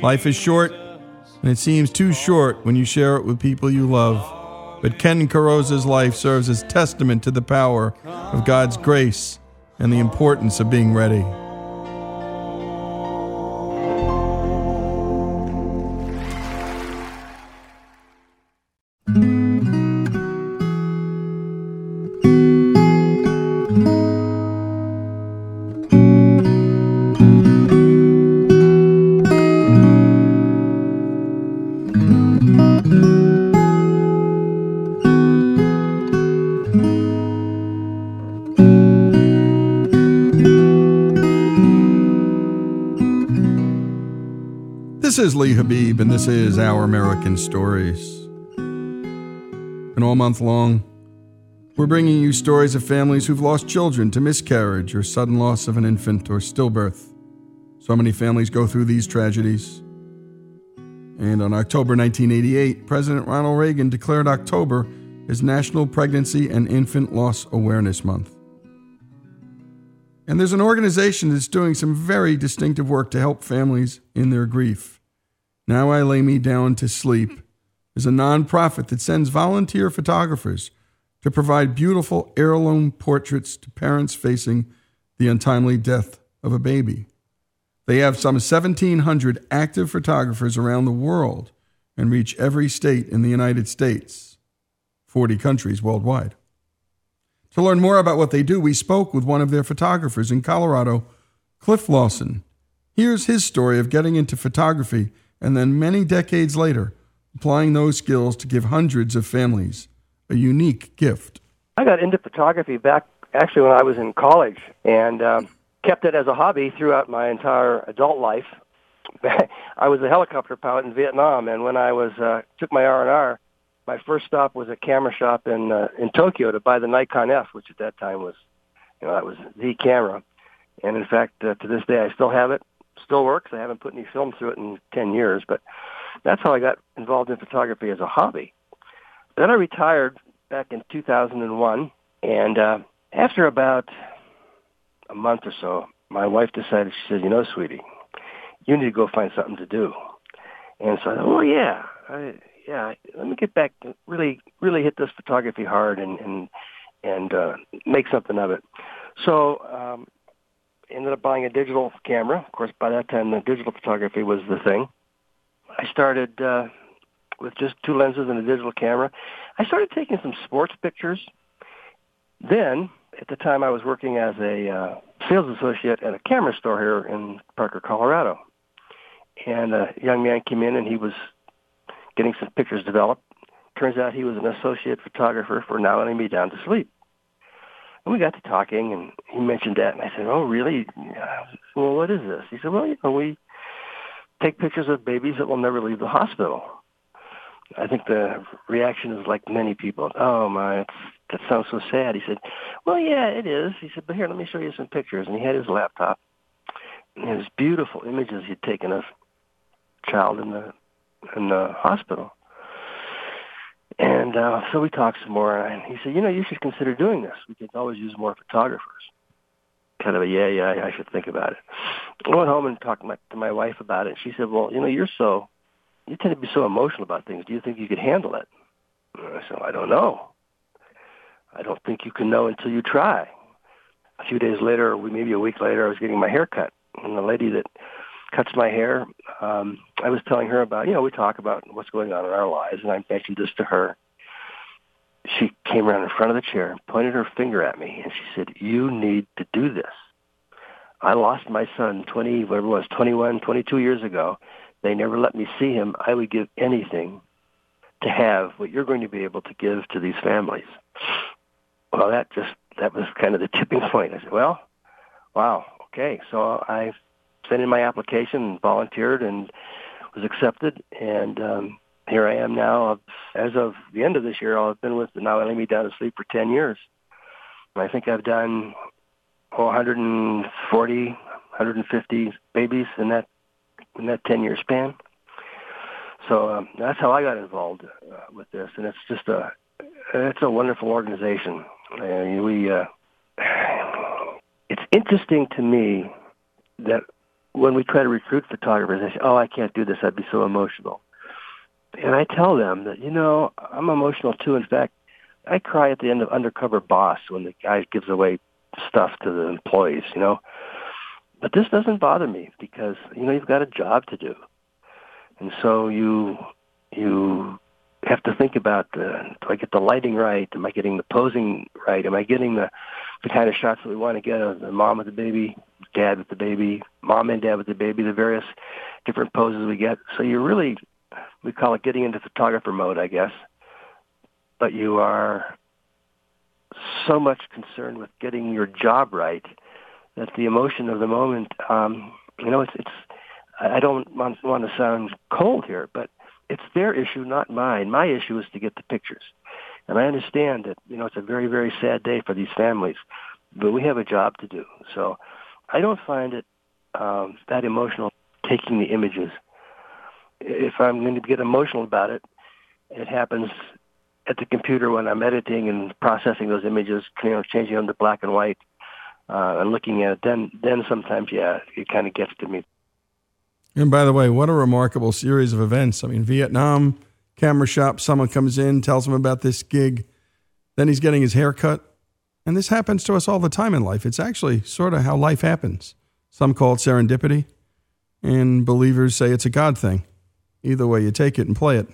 Life is short, and it seems too short when you share it with people you love. but Ken Carrozza's life serves as testament to the power of God's grace and the importance of being ready. This is Lee Habib, and this is Our American Stories. And all month long, we're bringing you stories of families who've lost children to miscarriage or sudden loss of an infant or stillbirth. So many families go through these tragedies. And on October 1988, President Ronald Reagan declared October as National Pregnancy and Infant Loss Awareness Month. And there's an organization that's doing some very distinctive work to help families in their grief. Now I Lay Me Down to Sleep is a nonprofit that sends volunteer photographers to provide beautiful heirloom portraits to parents facing the untimely death of a baby. They have some 1,700 active photographers around the world and reach every state in the United States, 40 countries worldwide. To learn more about what they do, we spoke with one of their photographers in Colorado, Cliff Lawson. Here's his story of getting into photography and then many decades later, applying those skills to give hundreds of families a unique gift. I got into photography back actually when I was in college and kept it as a hobby throughout my entire adult life. I was a helicopter pilot in Vietnam, and when I was took my R&R, my first stop was a camera shop in Tokyo to buy the Nikon F, which at that time was, you know, that was the camera. And in fact, to this day, I still have it. Still works. I haven't put any film through it in 10 years, but that's how I got involved in photography as a hobby. Then I retired back in 2001, and after about a month or so, my wife decided, she said, you know, sweetie, you need to go find something to do. And so I thought, let me get back to really hit this photography hard and make something of it. So, ended up buying a digital camera. Of course, by that time, the digital photography was the thing. I started with just two lenses and a digital camera. I started taking some sports pictures. Then, at the time, I was working as a sales associate at a camera store here in Parker, Colorado. And a young man came in, and he was getting some pictures developed. Turns out he was an associate photographer for Now I Lay Me Down to Sleep. We got to talking, and he mentioned that, and I said, oh, really? Well, what is this? He said, well, you know, we take pictures of babies that will never leave the hospital. I think the reaction is like many people. Oh, my, that sounds so sad. He said, well, yeah, it is. He said, but here, let me show you some pictures. And he had his laptop, and it was beautiful images he'd taken of a child in the hospital. And so we talked some more, and he said, you know, you should consider doing this. We could always use more photographers. Kind of a, yeah, I should think about it. I went home and talked to my wife about it, and she said, well, you know, you tend to be so emotional about things. Do you think you could handle it? And I said, I don't know. I don't think you can know until you try. A few days later, or maybe a week later, I was getting my hair cut, and the lady that cuts my hair, I was telling her about, you know, we talk about what's going on in our lives, and I mentioned this to her. She came around in front of the chair and pointed her finger at me, and she said, you need to do this. I lost my son 22 years ago. They never let me see him. I would give anything to have what you're going to be able to give to these families. Well, that was kind of the tipping point. I said, well, wow, okay. So I sent in my application and volunteered and was accepted. And here I am now. As of the end of this year, I've been with the Now I Lay Me Down to Sleep for 10 years. And I think I've done 150 babies in that 10-year span. So that's how I got involved with this. And it's just a wonderful organization. And it's interesting to me that when we try to recruit photographers, they say, oh, I can't do this. I'd be so emotional. And I tell them that, you know, I'm emotional too. In fact, I cry at the end of Undercover Boss when the guy gives away stuff to the employees, you know. But this doesn't bother me because, you know, you've got a job to do. And so you have to think about, do I get the lighting right? Am I getting the posing right? Am I getting the kind of shots that we want to get of the mom with the baby, dad with the baby, mom and dad with the baby, the various different poses we get. So you're really, we call it getting into photographer mode, I guess. But you are so much concerned with getting your job right that the emotion of the moment, you know, it's I don't want to sound cold here, but it's their issue, not mine. My issue is to get the pictures. And I understand that, you know, it's a very, very sad day for these families, but we have a job to do. So I don't find it that emotional taking the images. If I'm going to get emotional about it, it happens at the computer when I'm editing and processing those images, you know, changing them to black and white and looking at it. Then sometimes, yeah, it kind of gets to me. And by the way, what a remarkable series of events. I mean, Vietnam, camera shop, someone comes in, tells him about this gig. Then he's getting his hair cut. And this happens to us all the time in life. It's actually sort of how life happens. Some call it serendipity, and believers say it's a God thing. Either way, you take it and play it.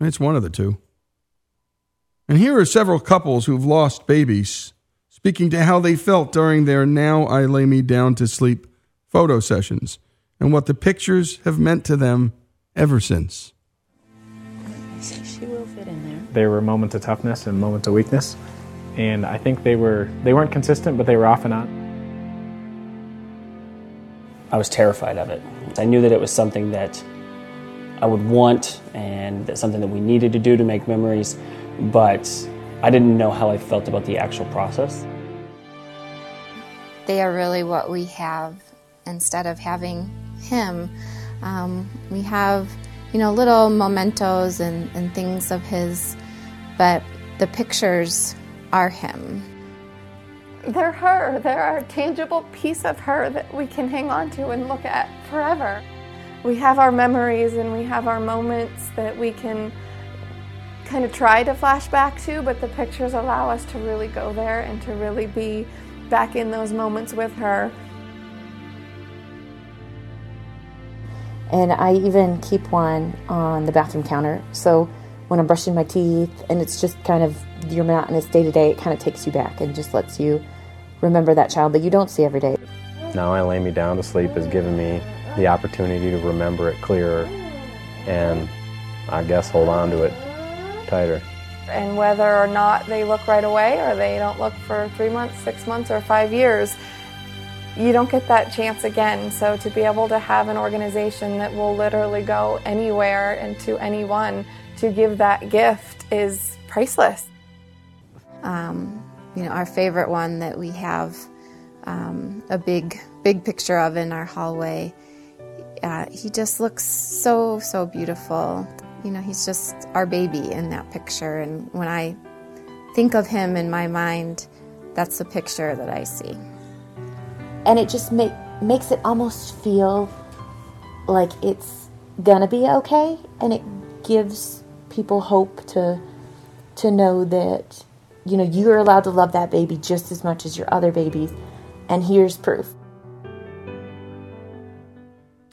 It's one of the two. And here are several couples who've lost babies speaking to how they felt during their Now I Lay Me Down to Sleep photo sessions, and what the pictures have meant to them ever since. She will fit in there. There were moments of toughness and moments of weakness, and I think they weren't consistent, but they were off and on. I was terrified of it. I knew that it was something that I would want and that's something that we needed to do to make memories, but I didn't know how I felt about the actual process. They are really what we have. Instead of having him, we have, you know, little mementos and things of his, but the pictures are him. They're her. They're our tangible piece of her that we can hang on to and look at forever. We have our memories and we have our moments that we can kind of try to flash back to, but the pictures allow us to really go there and to really be back in those moments with her. And I even keep one on the bathroom counter. So when I'm brushing my teeth and it's just kind of your monotonous day-to-day, it kind of takes you back and just lets you remember that child that you don't see every day. Now I Lay Me Down to Sleep has given me the opportunity to remember it clearer and I guess hold on to it tighter. And whether or not they look right away or they don't look for 3 months, 6 months, or 5 years, you don't get that chance again. So to be able to have an organization that will literally go anywhere and to anyone to give that gift is priceless. You know, our favorite one that we have a big picture of in our hallway, he just looks so, so beautiful. You know, he's just our baby in that picture. And when I think of him in my mind, that's the picture that I see. And it just makes it almost feel like it's gonna be okay, and it gives people hope to know that, you know, you're allowed to love that baby just as much as your other babies, and here's proof.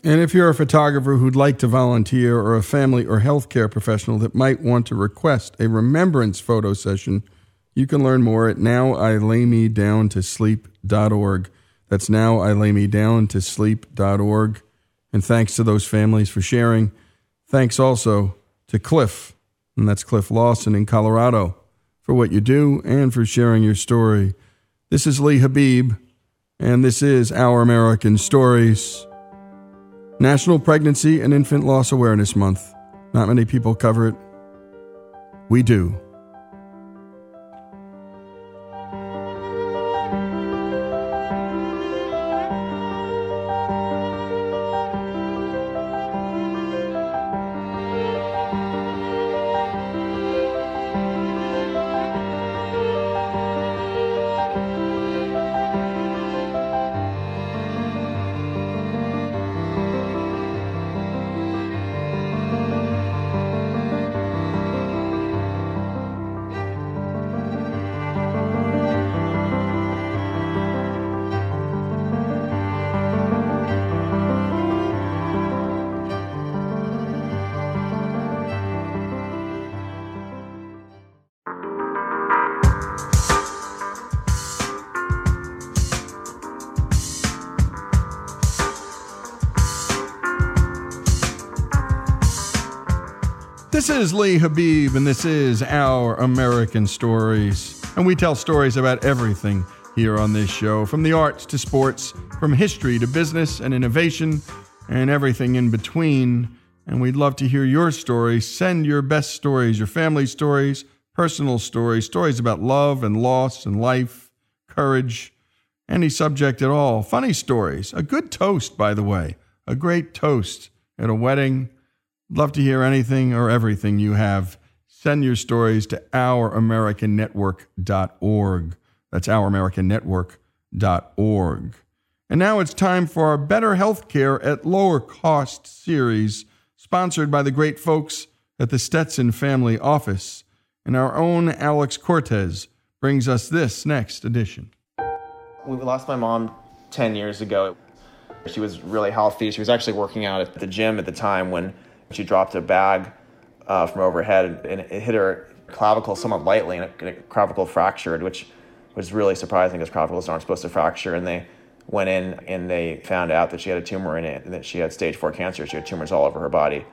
And if you're a photographer who'd like to volunteer, or a family or healthcare professional that might want to request a remembrance photo session, you can learn more at nowilaymedowntosleep.org. That's nowilaymedowntosleep.org. And thanks to those families for sharing. Thanks also to Cliff, and that's Cliff Lawson in Colorado, for what you do and for sharing your story. This is Lee Habib, and this is Our American Stories. National Pregnancy and Infant Loss Awareness Month. Not many people cover it. We do. This is Lee Habib, and this is Our American Stories. And we tell stories about everything here on this show, from the arts to sports, from history to business and innovation, and everything in between. And we'd love to hear your stories. Send your best stories, your family stories, personal stories, stories about love and loss and life, courage, any subject at all. Funny stories. A good toast, by the way. A great toast at a wedding. Love to hear anything or everything you have. Send your stories to ouramericannetwork.org. That's ouramericannetwork.org. And now it's time for our Better Healthcare at Lower Cost series, sponsored by the great folks at the Stetson Family Office. And our own Alex Cortez brings us this next edition. We lost my mom 10 years ago. She was really healthy. She was actually working out at the gym at the time when she dropped a bag from overhead, and it hit her clavicle somewhat lightly, and a clavicle fractured, which was really surprising because clavicles aren't supposed to fracture. And they went in and they found out that she had a tumor in it and that she had stage 4 cancer. She had tumors all over her body.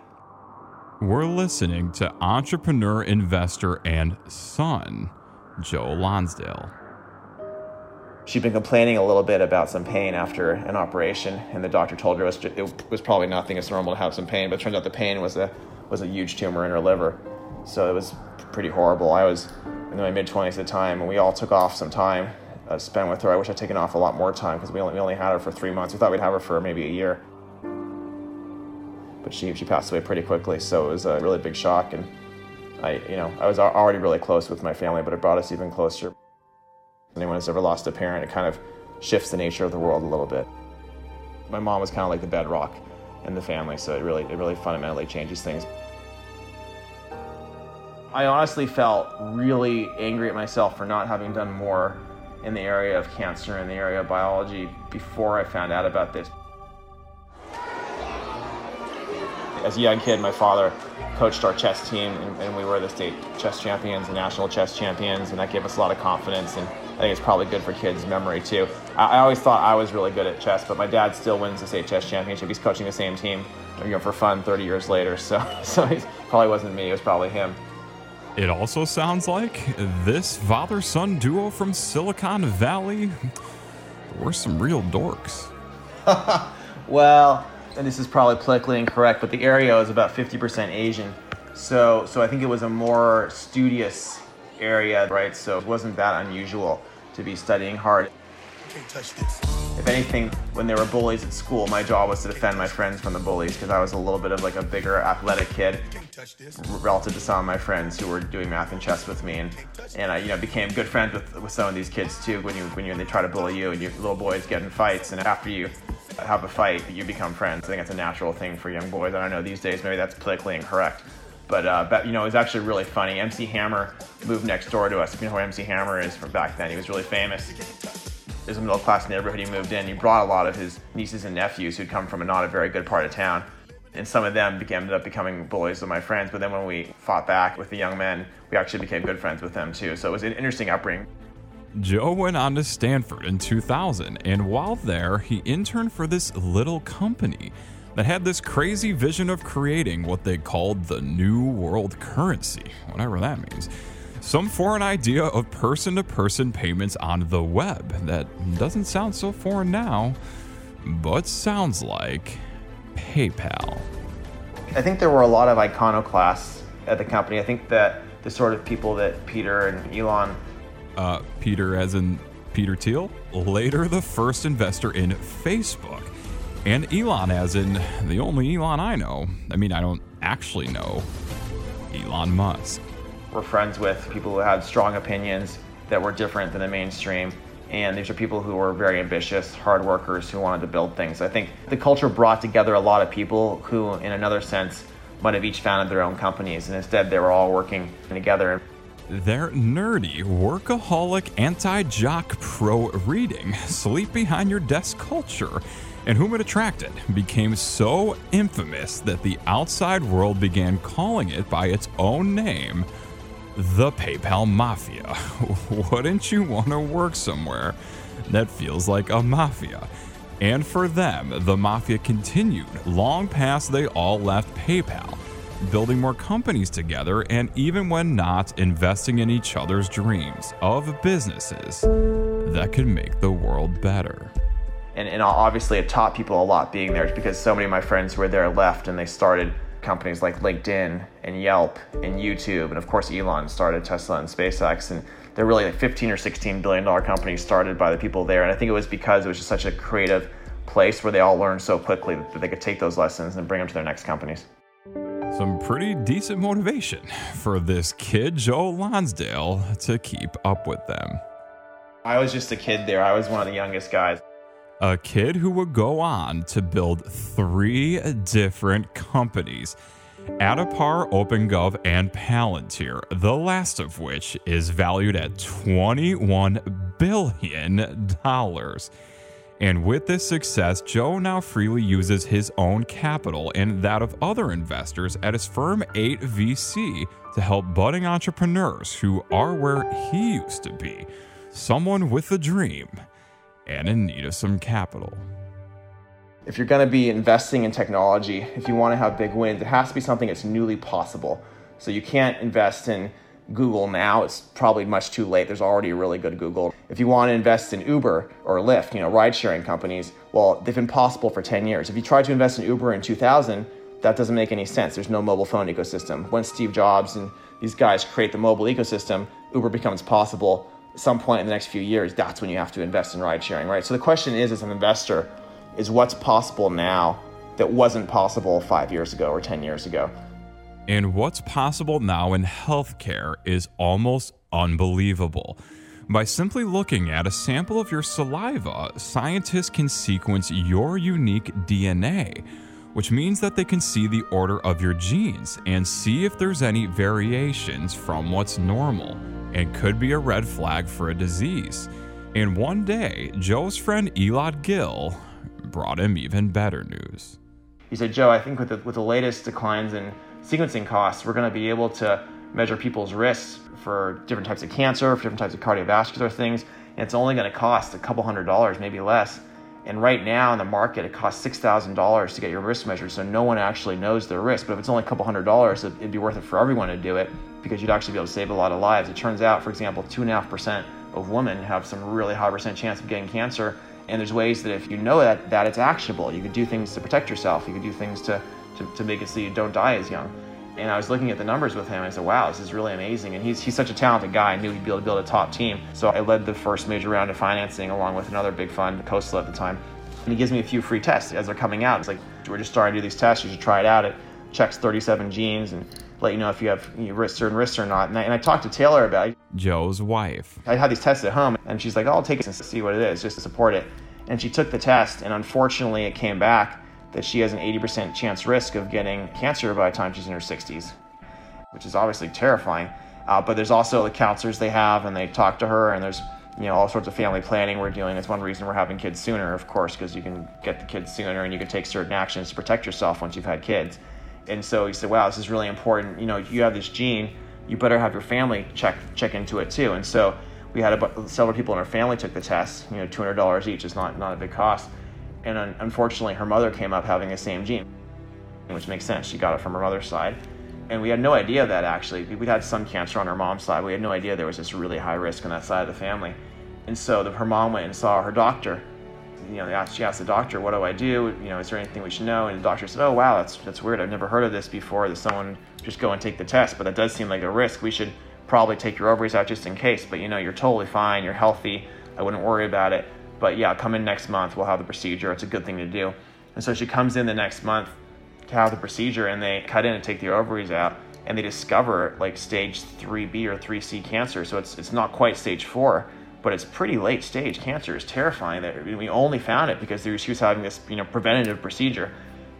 We're listening to entrepreneur, investor, and son, Joe Lonsdale. She'd been complaining a little bit about some pain after an operation, and the doctor told her it was probably nothing. It's normal to have some pain, but it turns out the pain was a huge tumor in her liver. So it was pretty horrible. I was in my mid-20s at the time, and we all took off some time spent with her. I wish I'd taken off a lot more time because we only had her for 3 months. We thought we'd have her for maybe a year, but she passed away pretty quickly. So it was a really big shock, and I was already really close with my family, but it brought us even closer. Anyone who's ever lost a parent, it kind of shifts the nature of the world a little bit. My mom was kind of like the bedrock in the family, so it really fundamentally changes things. I honestly felt really angry at myself for not having done more in the area of cancer, in the area of biology, before I found out about this. As a young kid, my father coached our chess team, and we were the state chess champions and national chess champions, and that gave us a lot of confidence, and I think it's probably good for kids' memory too. I always thought I was really good at chess, but my dad still wins the state chess championship. He's coaching the same team, for fun 30 years later, so it probably wasn't me, it was probably him. It also sounds like this father-son duo from Silicon Valley were some real dorks. Well, and this is probably politically incorrect, but the area was about 50% Asian. So I think it was a more studious area, right? So it wasn't that unusual to be studying hard. You can't touch this. If anything, when there were bullies at school, my job was to defend my friends from the bullies because I was a little bit of like a bigger athletic kid relative to some of my friends who were doing math and chess with me. And I became good friends with some of these kids too when they try to bully you, and your little boys get in fights, and after you have a fight, you become friends. I think that's a natural thing for young boys. I don't know, these days, maybe that's politically incorrect. But it was actually really funny. MC Hammer moved next door to us. If you know who MC Hammer is from back then, he was really famous. It was a middle-class neighborhood he moved in. He brought a lot of his nieces and nephews who'd come from not a very good part of town. And some of them ended up becoming bullies of my friends. But then when we fought back with the young men, we actually became good friends with them too. So it was an interesting upbringing. Joe went on to Stanford in 2000, and while there, he interned for this little company that had this crazy vision of creating what they called the New World Currency, whatever that means. Some foreign idea of person-to-person payments on the web that doesn't sound so foreign now, but sounds like PayPal. I think there were a lot of iconoclasts at the company. I think that the sort of people that Peter and Elon... Peter as in Peter Thiel, later the first investor in Facebook, and Elon as in the only Elon I know. I mean, I don't actually know Elon Musk. We're friends with people who had strong opinions that were different than the mainstream, and these are people who were very ambitious, hard workers who wanted to build things. I think the culture brought together a lot of people who, in another sense, might have each founded their own companies, and instead they were all working together. Their nerdy, workaholic, anti-jock pro-reading, sleep behind your desk culture, and whom it attracted, became so infamous that the outside world began calling it by its own name, the PayPal Mafia. Wouldn't you want to work somewhere that feels like a mafia? And for them, the mafia continued long past they all left PayPal. building more companies together, and even when not, investing in each other's dreams of businesses that could make the world better. And obviously it taught people a lot being there, because so many of my friends who were there left and they started companies like LinkedIn and Yelp and YouTube. And of course, Elon started Tesla and SpaceX. And they're really like $15 or $16 billion companies started by the people there. And I think it was because it was just such a creative place where they all learned so quickly that they could take those lessons and bring them to their next companies. Some pretty decent motivation for this kid, Joe Lonsdale, to keep up with them. I was just a kid there. I was one of the youngest guys. A kid who would go on to build 3 different companies, Adapar, OpenGov, and Palantir, the last of which is valued at $21 billion. And with this success, Joe now freely uses his own capital and that of other investors at his firm 8VC to help budding entrepreneurs who are where he used to be, someone with a dream and in need of some capital. If you're going to be investing in technology, if you want to have big wins, it has to be something that's newly possible. So you can't invest in Google now. It's probably much too late. There's already a really good Google. If you want to invest in Uber or Lyft, ride-sharing companies, well, they've been possible for 10 years. If you tried to invest in Uber in 2000, that doesn't make any sense. There's no mobile phone ecosystem. When Steve Jobs and these guys create the mobile ecosystem, Uber becomes possible. At some point in the next few years, that's when you have to invest in ride sharing, right? So the question is, as an investor, is what's possible now that wasn't possible 5 years ago or 10 years ago? And what's possible now in healthcare is almost unbelievable. By simply looking at a sample of your saliva, scientists can sequence your unique DNA, which means that they can see the order of your genes and see if there's any variations from what's normal, and could be a red flag for a disease. And one day, Joe's friend Elad Gill brought him even better news. He said, Joe, I think with the latest declines in sequencing costs, we're going to be able to measure people's risks for different types of cancer, for different types of cardiovascular things, and it's only going to cost a couple $100s, maybe less. And right now in the market, it costs $6,000 to get your risk measured, so no one actually knows their risk. But if it's only a couple $100s, it'd be worth it for everyone to do it, because you'd actually be able to save a lot of lives. It turns out, for example, 2.5% of women have some really high percent chance of getting cancer. And there's ways that if you know that it's actionable, you could do things to protect yourself. You could do things to make it so you don't die as young. And I was looking at the numbers with him, and I said, wow, this is really amazing. And he's such a talented guy. I knew he'd be able to build a top team. So I led the first major round of financing along with another big fund, Coastal at the time. And he gives me a few free tests as they're coming out. It's like, we're just starting to do these tests. You should try it out. It checks 37 genes and let you know if you have certain risks or not. And I talked to Taylor about it. Joe's wife. I had these tests at home, and she's like, I'll take it and see what it is, just to support it. And she took the test, and unfortunately it came back that she has an 80% chance risk of getting cancer by the time she's in her 60s, which is obviously terrifying. But there's also the counselors they have, and they talk to her, and there's all sorts of family planning we're doing. That's one reason we're having kids sooner, of course, because you can get the kids sooner and you can take certain actions to protect yourself once you've had kids. And so he said, wow, this is really important. You have this gene, you better have your family check into it too. And so we had several people in our family took the test. $200 each is not a big cost. And unfortunately, her mother came up having the same gene, which makes sense. She got it from her mother's side. And we had no idea that, actually. We'd had some cancer on her mom's side. We had no idea there was this really high risk on that side of the family. And so her mom went and saw her doctor. She asked the doctor, what do I do? Is there anything we should know? And the doctor said, oh, wow, that's weird. I've never heard of this before, that someone just go and take the test. But that does seem like a risk. We should probably take your ovaries out just in case. But, you're totally fine. You're healthy. I wouldn't worry about it. But yeah, come in next month, we'll have the procedure. It's a good thing to do. And so she comes in the next month to have the procedure, and they cut in and take the ovaries out, and they discover like stage 3B or 3C cancer. So it's not quite stage 4, but it's pretty late stage cancer. It's terrifying that we only found it because she was having this preventative procedure.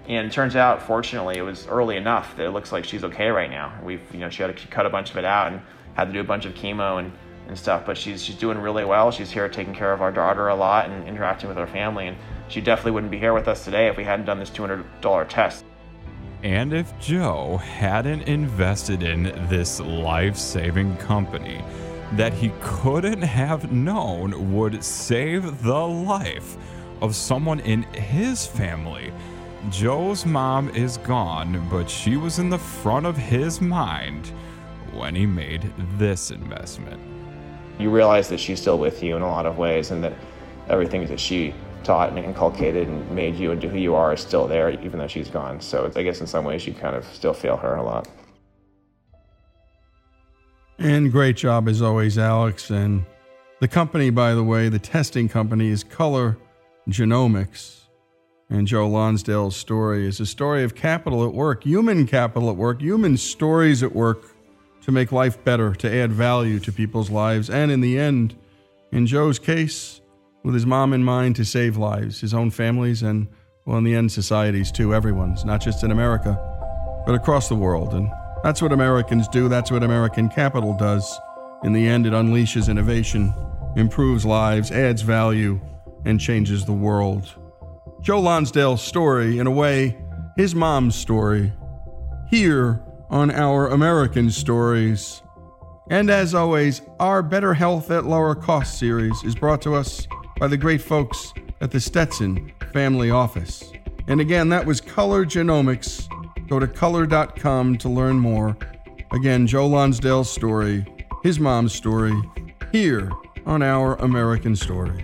And it turns out, fortunately, it was early enough that it looks like she's okay right now. We've she had to cut a bunch of it out and had to do a bunch of chemo and stuff, but she's doing really well. She's here taking care of our daughter a lot and interacting with our family, and she definitely wouldn't be here with us today if we hadn't done this $200 test. And if Joe hadn't invested in this life-saving company that he couldn't have known would save the life of someone in his family, Joe's mom is gone, but she was in the front of his mind when he made this investment. You realize that she's still with you in a lot of ways, and that everything that she taught and inculcated and made you into who you are is still there, even though she's gone. So I guess in some ways you kind of still feel her a lot. And great job as always, Alex. And the company, by the way, the testing company, is Color Genomics. And Joe Lonsdale's story is a story of capital at work, human stories at work to make life better, to add value to people's lives, and in the end, in Joe's case, with his mom in mind, to save lives, his own families, and, well, in the end, societies too, everyone's, not just in America, but across the world. And that's what Americans do. That's what American capital does. In the end, it unleashes innovation, improves lives, adds value, and changes the world. Joe Lonsdale's story, in a way, his mom's story, here on Our American Stories. And as always, our Better Health at Lower Cost series is brought to us by the great folks at the Stetson Family Office. And again, that was Color Genomics. Go to color.com to learn more. Again, Joe Lonsdale's story, his mom's story, here on Our American Stories.